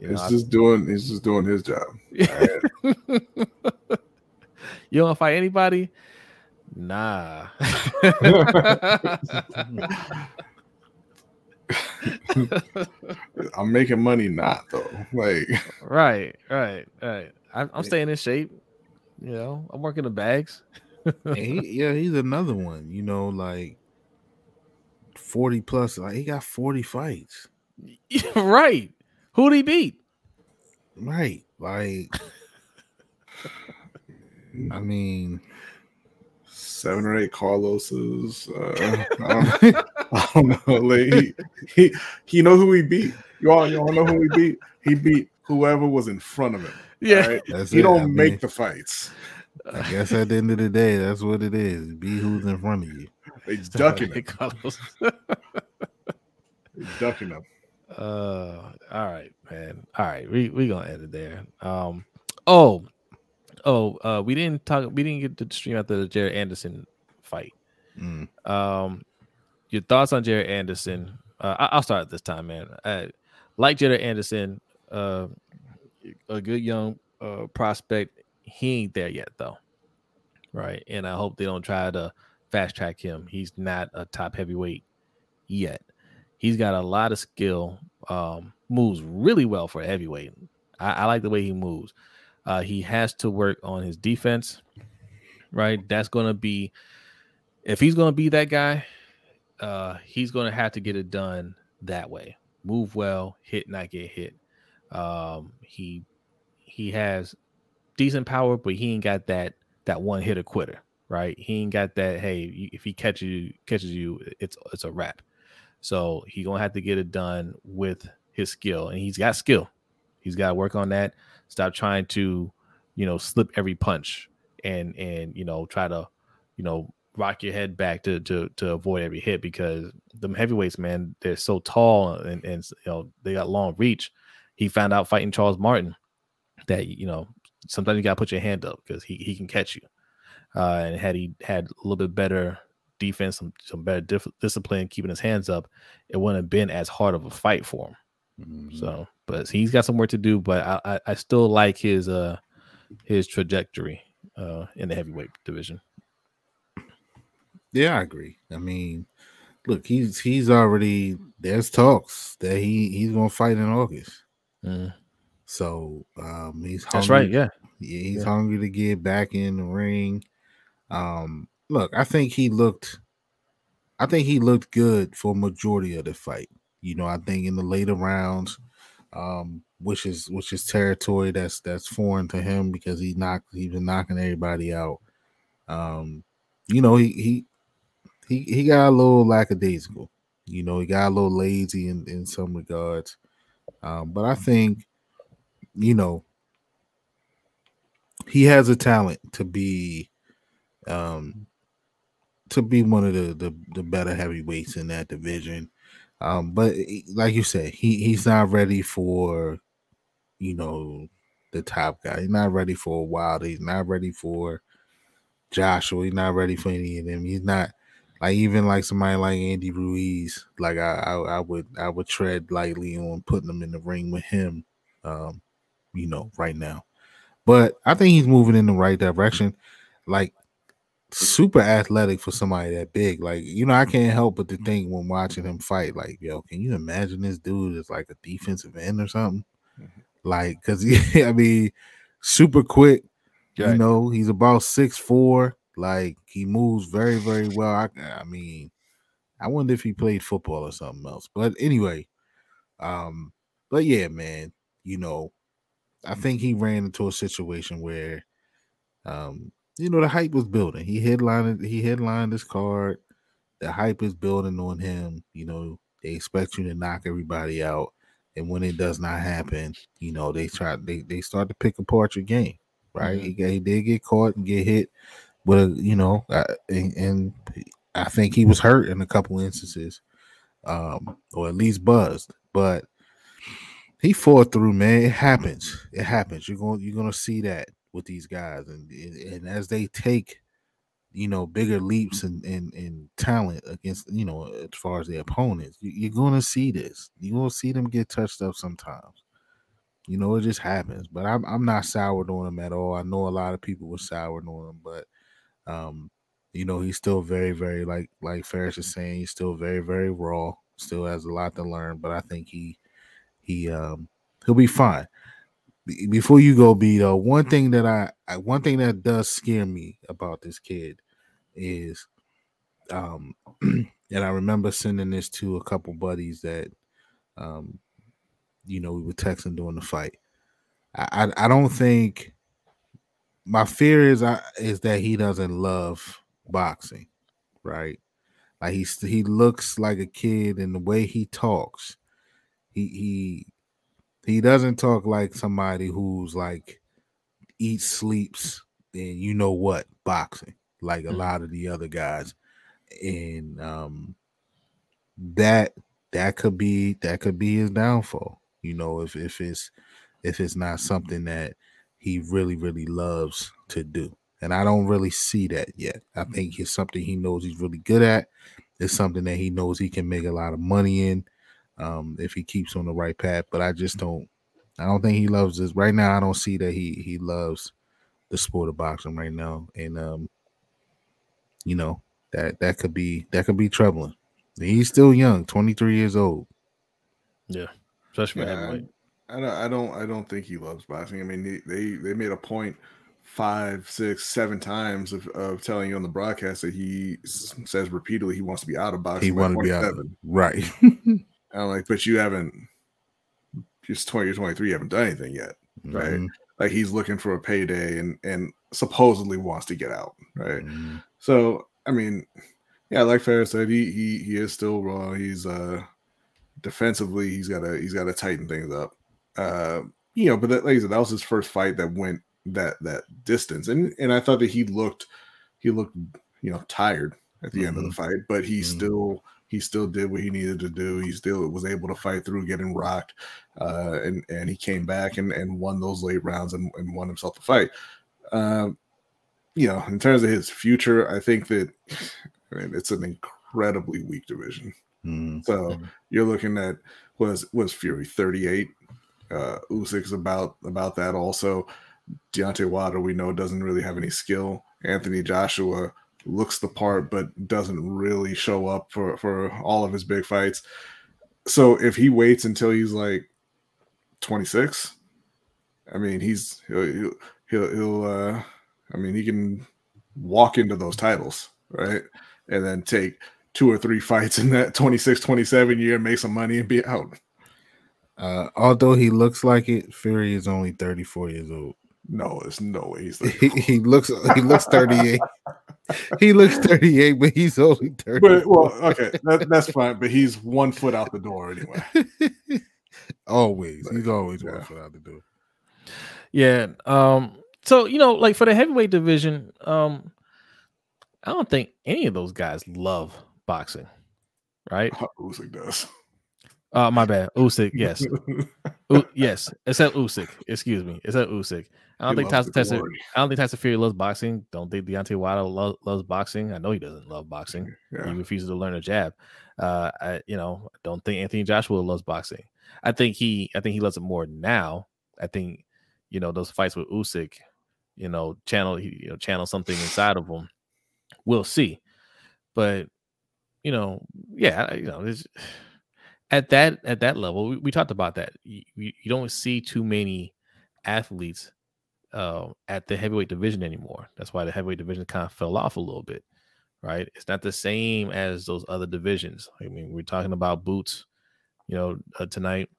it's know, just I, doing, he's just doing his job. All right. You don't fight anybody? Nah. I'm making money, not though. Like, right, right, right. I, I'm staying in shape. You know, I'm working the bags. he, yeah, he's another one. You know, like forty plus. Like he got forty fights. Right. Who'd he beat? Right. Like, I mean, seven or eight Carloses. Uh, I, don't, I don't know. Like he, he, he know who he beat. You all, you all know who he beat. He beat whoever was in front of him. Yeah, right? He it. don't I make mean, the fights. I guess at the end of the day, that's what it is. Be who's in front of you. They ducking him. They ducking him. Uh, all right, man. All right, we we gonna end it there. Um, oh. Oh, uh, we didn't talk. We didn't get to the stream after the Jared Anderson fight. Mm. Um, your thoughts on Jared Anderson? Uh, I, I'll start this time, man. I, like Jared Anderson, uh, a good young uh, prospect. He ain't there yet, though, right? And I hope they don't try to fast track him. He's not a top heavyweight yet. He's got a lot of skill. Um, moves really well for a heavyweight. I, I like the way he moves. Uh, he has to work on his defense, right? That's going to be, if he's going to be that guy, uh, he's going to have to get it done that way. Move well, hit, not get hit. Um, he he has decent power, but he ain't got that that one hitter quitter, right? He ain't got that. Hey, if he catches you, catches you, it's it's a wrap. So he's gonna have to get it done with his skill, and he's got skill. He's got to work on that. Stop trying to, you know, slip every punch and, and, you know, try to, you know, rock your head back to, to, to avoid every hit, because them heavyweights, man, they're so tall and, and, you know, they got long reach. He found out fighting Charles Martin that, you know, sometimes you got to put your hand up because he, he can catch you. Uh, and had he had a little bit better defense, some, some better dif- discipline, keeping his hands up, it wouldn't have been as hard of a fight for him. So, but he's got some work to do, but I, I, I still like his uh his trajectory uh in the heavyweight division. Yeah, I agree. I mean, look, he's he's already there's talks that he, he's gonna fight in August. Mm. So um he's hungry. That's right, yeah. Yeah, he's yeah. hungry to get back in the ring. Um, look, I think he looked I think he looked good for majority of the fight. You know, I think in the later rounds, um, which is which is territory that's that's foreign to him because he knocked he been knocking everybody out. Um, you know, he he he he got a little lackadaisical. You know, he got a little lazy in, in some regards. Um, but I think, you know, he has a talent to be um, to be one of the, the, the better heavyweights in that division. Um, but like you said, he, he's not ready for, you know, the top guy. He's not ready for Wilder. He's not ready for Joshua. He's not ready for any of them. He's not like even like somebody like Andy Ruiz. Like I, I, I would I would tread lightly on putting him in the ring with him, um, you know, right now. But I think he's moving in the right direction. Like super athletic for somebody that big. Like, you know, I can't help but to think when watching him fight, like, yo, can you imagine this dude is like a defensive end or something? Like, cause he, I mean, super quick. Right. You know, he's about six foot four. Like, he moves very, very well. I, I mean, I wonder if he played football or something else. But anyway, um, but yeah, man, you know, I think he ran into a situation where, um, you know, the hype was building. He headlined. He headlined this card. The hype is building on him. You know, they expect you to knock everybody out. And when it does not happen, you know, they try they, they start to pick apart your game, right? Mm-hmm. He, got, he did get caught and get hit, but you know, I, and, and I think he was hurt in a couple instances, um, or at least buzzed. But he fought through, man. It happens. It happens. You're going you're gonna see that with these guys, and and as they take, you know, bigger leaps in, in, in talent against, you know, as far as their opponents, you're going to see this. You're going to see them get touched up sometimes. You know, it just happens. But I'm I'm not soured on him at all. I know a lot of people were soured on him, but, um, you know, he's still very, very, like like Ferris is saying, he's still very, very raw, still has a lot to learn, but I think he, he um, he'll be fine. Before you go, B, though, one thing that I, I one thing that does scare me about this kid is, um, and I remember sending this to a couple buddies that, um, you know, we were texting during the fight. I, I, I don't think my fear is I is that he doesn't love boxing, right? Like he he looks like a kid, and the way he talks, he he. He doesn't talk like somebody who's like eats, sleeps, and you know what, boxing, like a lot of the other guys. And um, that that could be that could be his downfall, you know, if, if it's if it's not something that he really, really loves to do. And I don't really see that yet. I think it's something he knows he's really good at. It's something that he knows he can make a lot of money in. Um, if he keeps on the right path, but I just don't, I don't think he loves this right now. I don't see that he he loves the sport of boxing right now, and um, you know that that could be that could be troubling. He's still young, twenty-three years old. Yeah, especially yeah, heavyweight. I, I don't, I don't, I don't think he loves boxing. I mean, they they, they made a point five, six, seven times of, of telling you on the broadcast that he says repeatedly he wants to be out of boxing. He wants to be out, right? I'm like, but you haven't, you're twenty or twenty-three, you haven't done anything yet, right? Mm-hmm. Like he's looking for a payday and, and supposedly wants to get out, right? Mm-hmm. So, I mean, yeah, like Ferris said, he he he is still raw. He's uh, defensively, he's got to he's got to tighten things up, uh, you know. But that, like I said, that was his first fight that went that that distance, and and I thought that he looked he looked you know tired at the mm-hmm. end of the fight, but he mm-hmm. still. He still did what he needed to do. He still was able to fight through getting rocked, uh, and and he came back and, and won those late rounds and, and won himself the fight. Um, you know, in terms of his future, I think that I mean, it's an incredibly weak division. Mm-hmm. So you're looking at was was Fury thirty-eight, uh, Usyk's about about that also. Deontay Wilder we know doesn't really have any skill. Anthony Joshua looks the part but doesn't really show up for, for all of his big fights. So if he waits until he's like twenty-six, I mean he's he'll he'll, he'll uh I mean he can walk into those titles, right? And then take two or three fights in that twenty-six twenty-seven year, make some money and be out. Uh although he looks like it, Fury is only thirty-four years old. No, there's no way he's he, he looks he looks thirty-eight. He looks thirty-eight, but he's only thirty. But, well, okay, that, that's fine. But he's one foot out the door anyway. Always, he's always yeah. one foot out the door. Yeah. Um. So you know, like for the heavyweight division, um, I don't think any of those guys love boxing, right? Uh, Usyk does. Uh, my bad. Usyk, yes, U- yes. Except Usyk. Excuse me. Except Usyk. I don't he think Tyson. Tyson I don't think Tyson Fury loves boxing. Don't think Deontay Wilder lo- loves boxing. I know he doesn't love boxing. Yeah. He refuses to learn a jab. Uh, I, you know, I don't think Anthony Joshua loves boxing. I think he. I think he loves it more now. I think, you know, those fights with Usyk, you know, channel, you know, channel something inside of him. We'll see, but you know, yeah, you know, it's, at that at that level, we, we talked about that. You, you don't see too many athletes uh, at the heavyweight division anymore. That's why the heavyweight division kind of fell off a little bit, right? It's not the same as those other divisions. I mean, we're talking about Boots, you know, uh, tonight,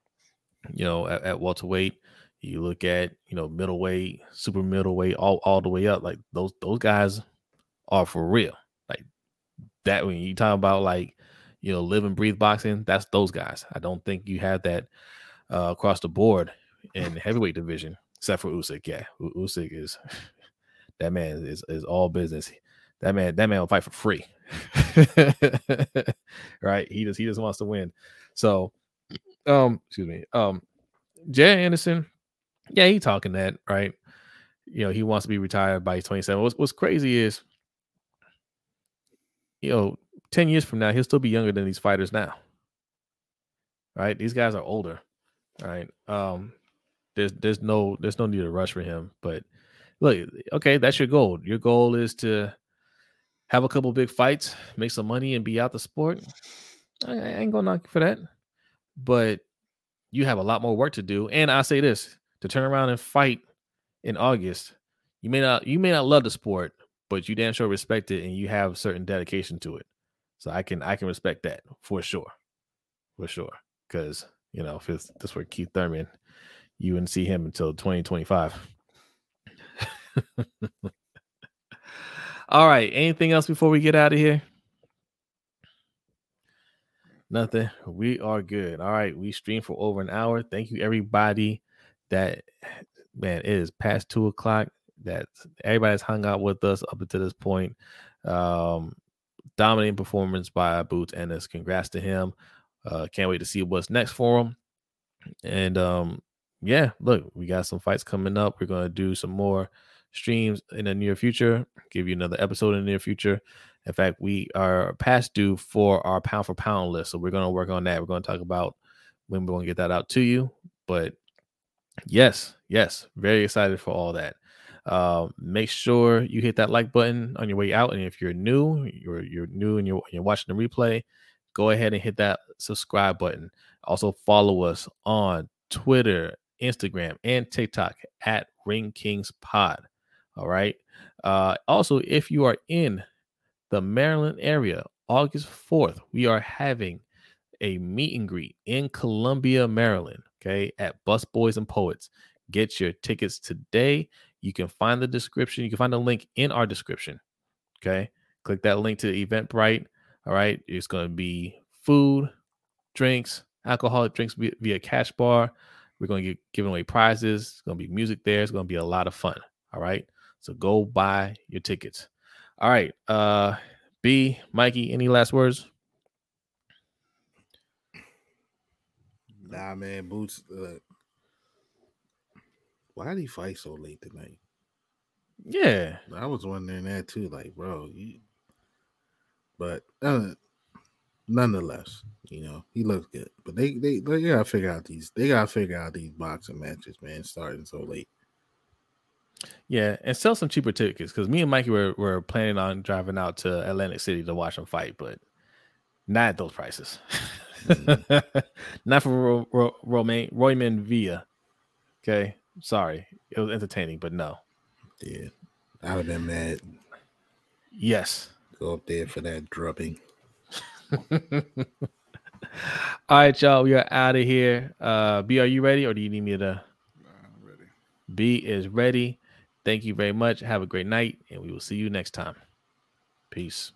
you know, at, at welterweight. You look at, you know, middleweight, super middleweight, all, all the way up. Like those those guys are for real. Like that when you talk about like, you know, live and breathe boxing, that's those guys. I don't think you have that uh, across the board in the heavyweight division, except for Usyk. Yeah, U- Usyk is that man is is all business. That man, that man will fight for free, right? He just he just wants to win. So, um, excuse me, um, Jared Anderson. Yeah, he talking that, right? You know, he wants to be retired by twenty-seven. What's, what's crazy is, you know, ten years from now, he'll still be younger than these fighters now, right? These guys are older, right? Um, there's there's no there's no need to rush for him. But look, okay, that's your goal. Your goal is to have a couple big fights, make some money, and be out the sport. I, I ain't gonna knock you for that, but you have a lot more work to do. And I say this. To turn around and fight in August, you may not you may not love the sport, but you damn sure respect it, and you have certain dedication to it. So I can I can respect that for sure, for sure. Because you know if it's, this were Keith Thurman, you wouldn't see him until twenty twenty-five. All right. Anything else before we get out of here? Nothing. We are good. All right. We streamed for over an hour. Thank you, everybody. That man, it is past two o'clock. That everybody's hung out with us up until this point. Um, dominating performance by Boots Ennis. Congrats to him. Uh, can't wait to see what's next for him. And um, yeah, look, we got some fights coming up. We're gonna do some more streams in the near future. Give you another episode in the near future. In fact, we are past due for our pound for pound list, so we're gonna work on that. We're gonna talk about when we're gonna get that out to you, but. Yes, yes. Very excited for all that. Uh, make sure you hit that like button on your way out. And if you're new, you're you're new and you're, you're watching the replay, go ahead and hit that subscribe button. Also follow us on Twitter, Instagram, and TikTok at Ring Kings Pod. All right. Uh, also, if you are in the Maryland area, August fourth, we are having a meet and greet in Columbia, Maryland. Okay, at Bus Boys and Poets. Get your tickets today. You can find the description. You can find the link in our description. Okay, click that link to Eventbrite. All right, it's going to be food, drinks, alcoholic drinks via, via cash bar. We're going to get giving away prizes. It's going to be music there. It's going to be a lot of fun. All right, so go buy your tickets. All right, uh, B, Mikey, any last words? Nah, man, Boots. Uh, why did he fight so late tonight? Yeah, I was wondering that too. Like, bro, you... but uh, nonetheless, you know, he looks good. But they, they, they gotta figure out these. They gotta figure out these boxing matches, man. Starting so late. Yeah, and sell some cheaper tickets because me and Mikey were were planning on driving out to Atlantic City to watch him fight, but not at those prices. Not for Ro- Ro- Roiman Villa. Okay, sorry, it was entertaining, but no. Yeah, I would have been mad. Yes, go up there for that drubbing. All right, y'all, we are out of here. Uh, B, are you ready, or do you need me to? Nah, I'm ready. B is ready. Thank you very much. Have a great night, and we will see you next time. Peace.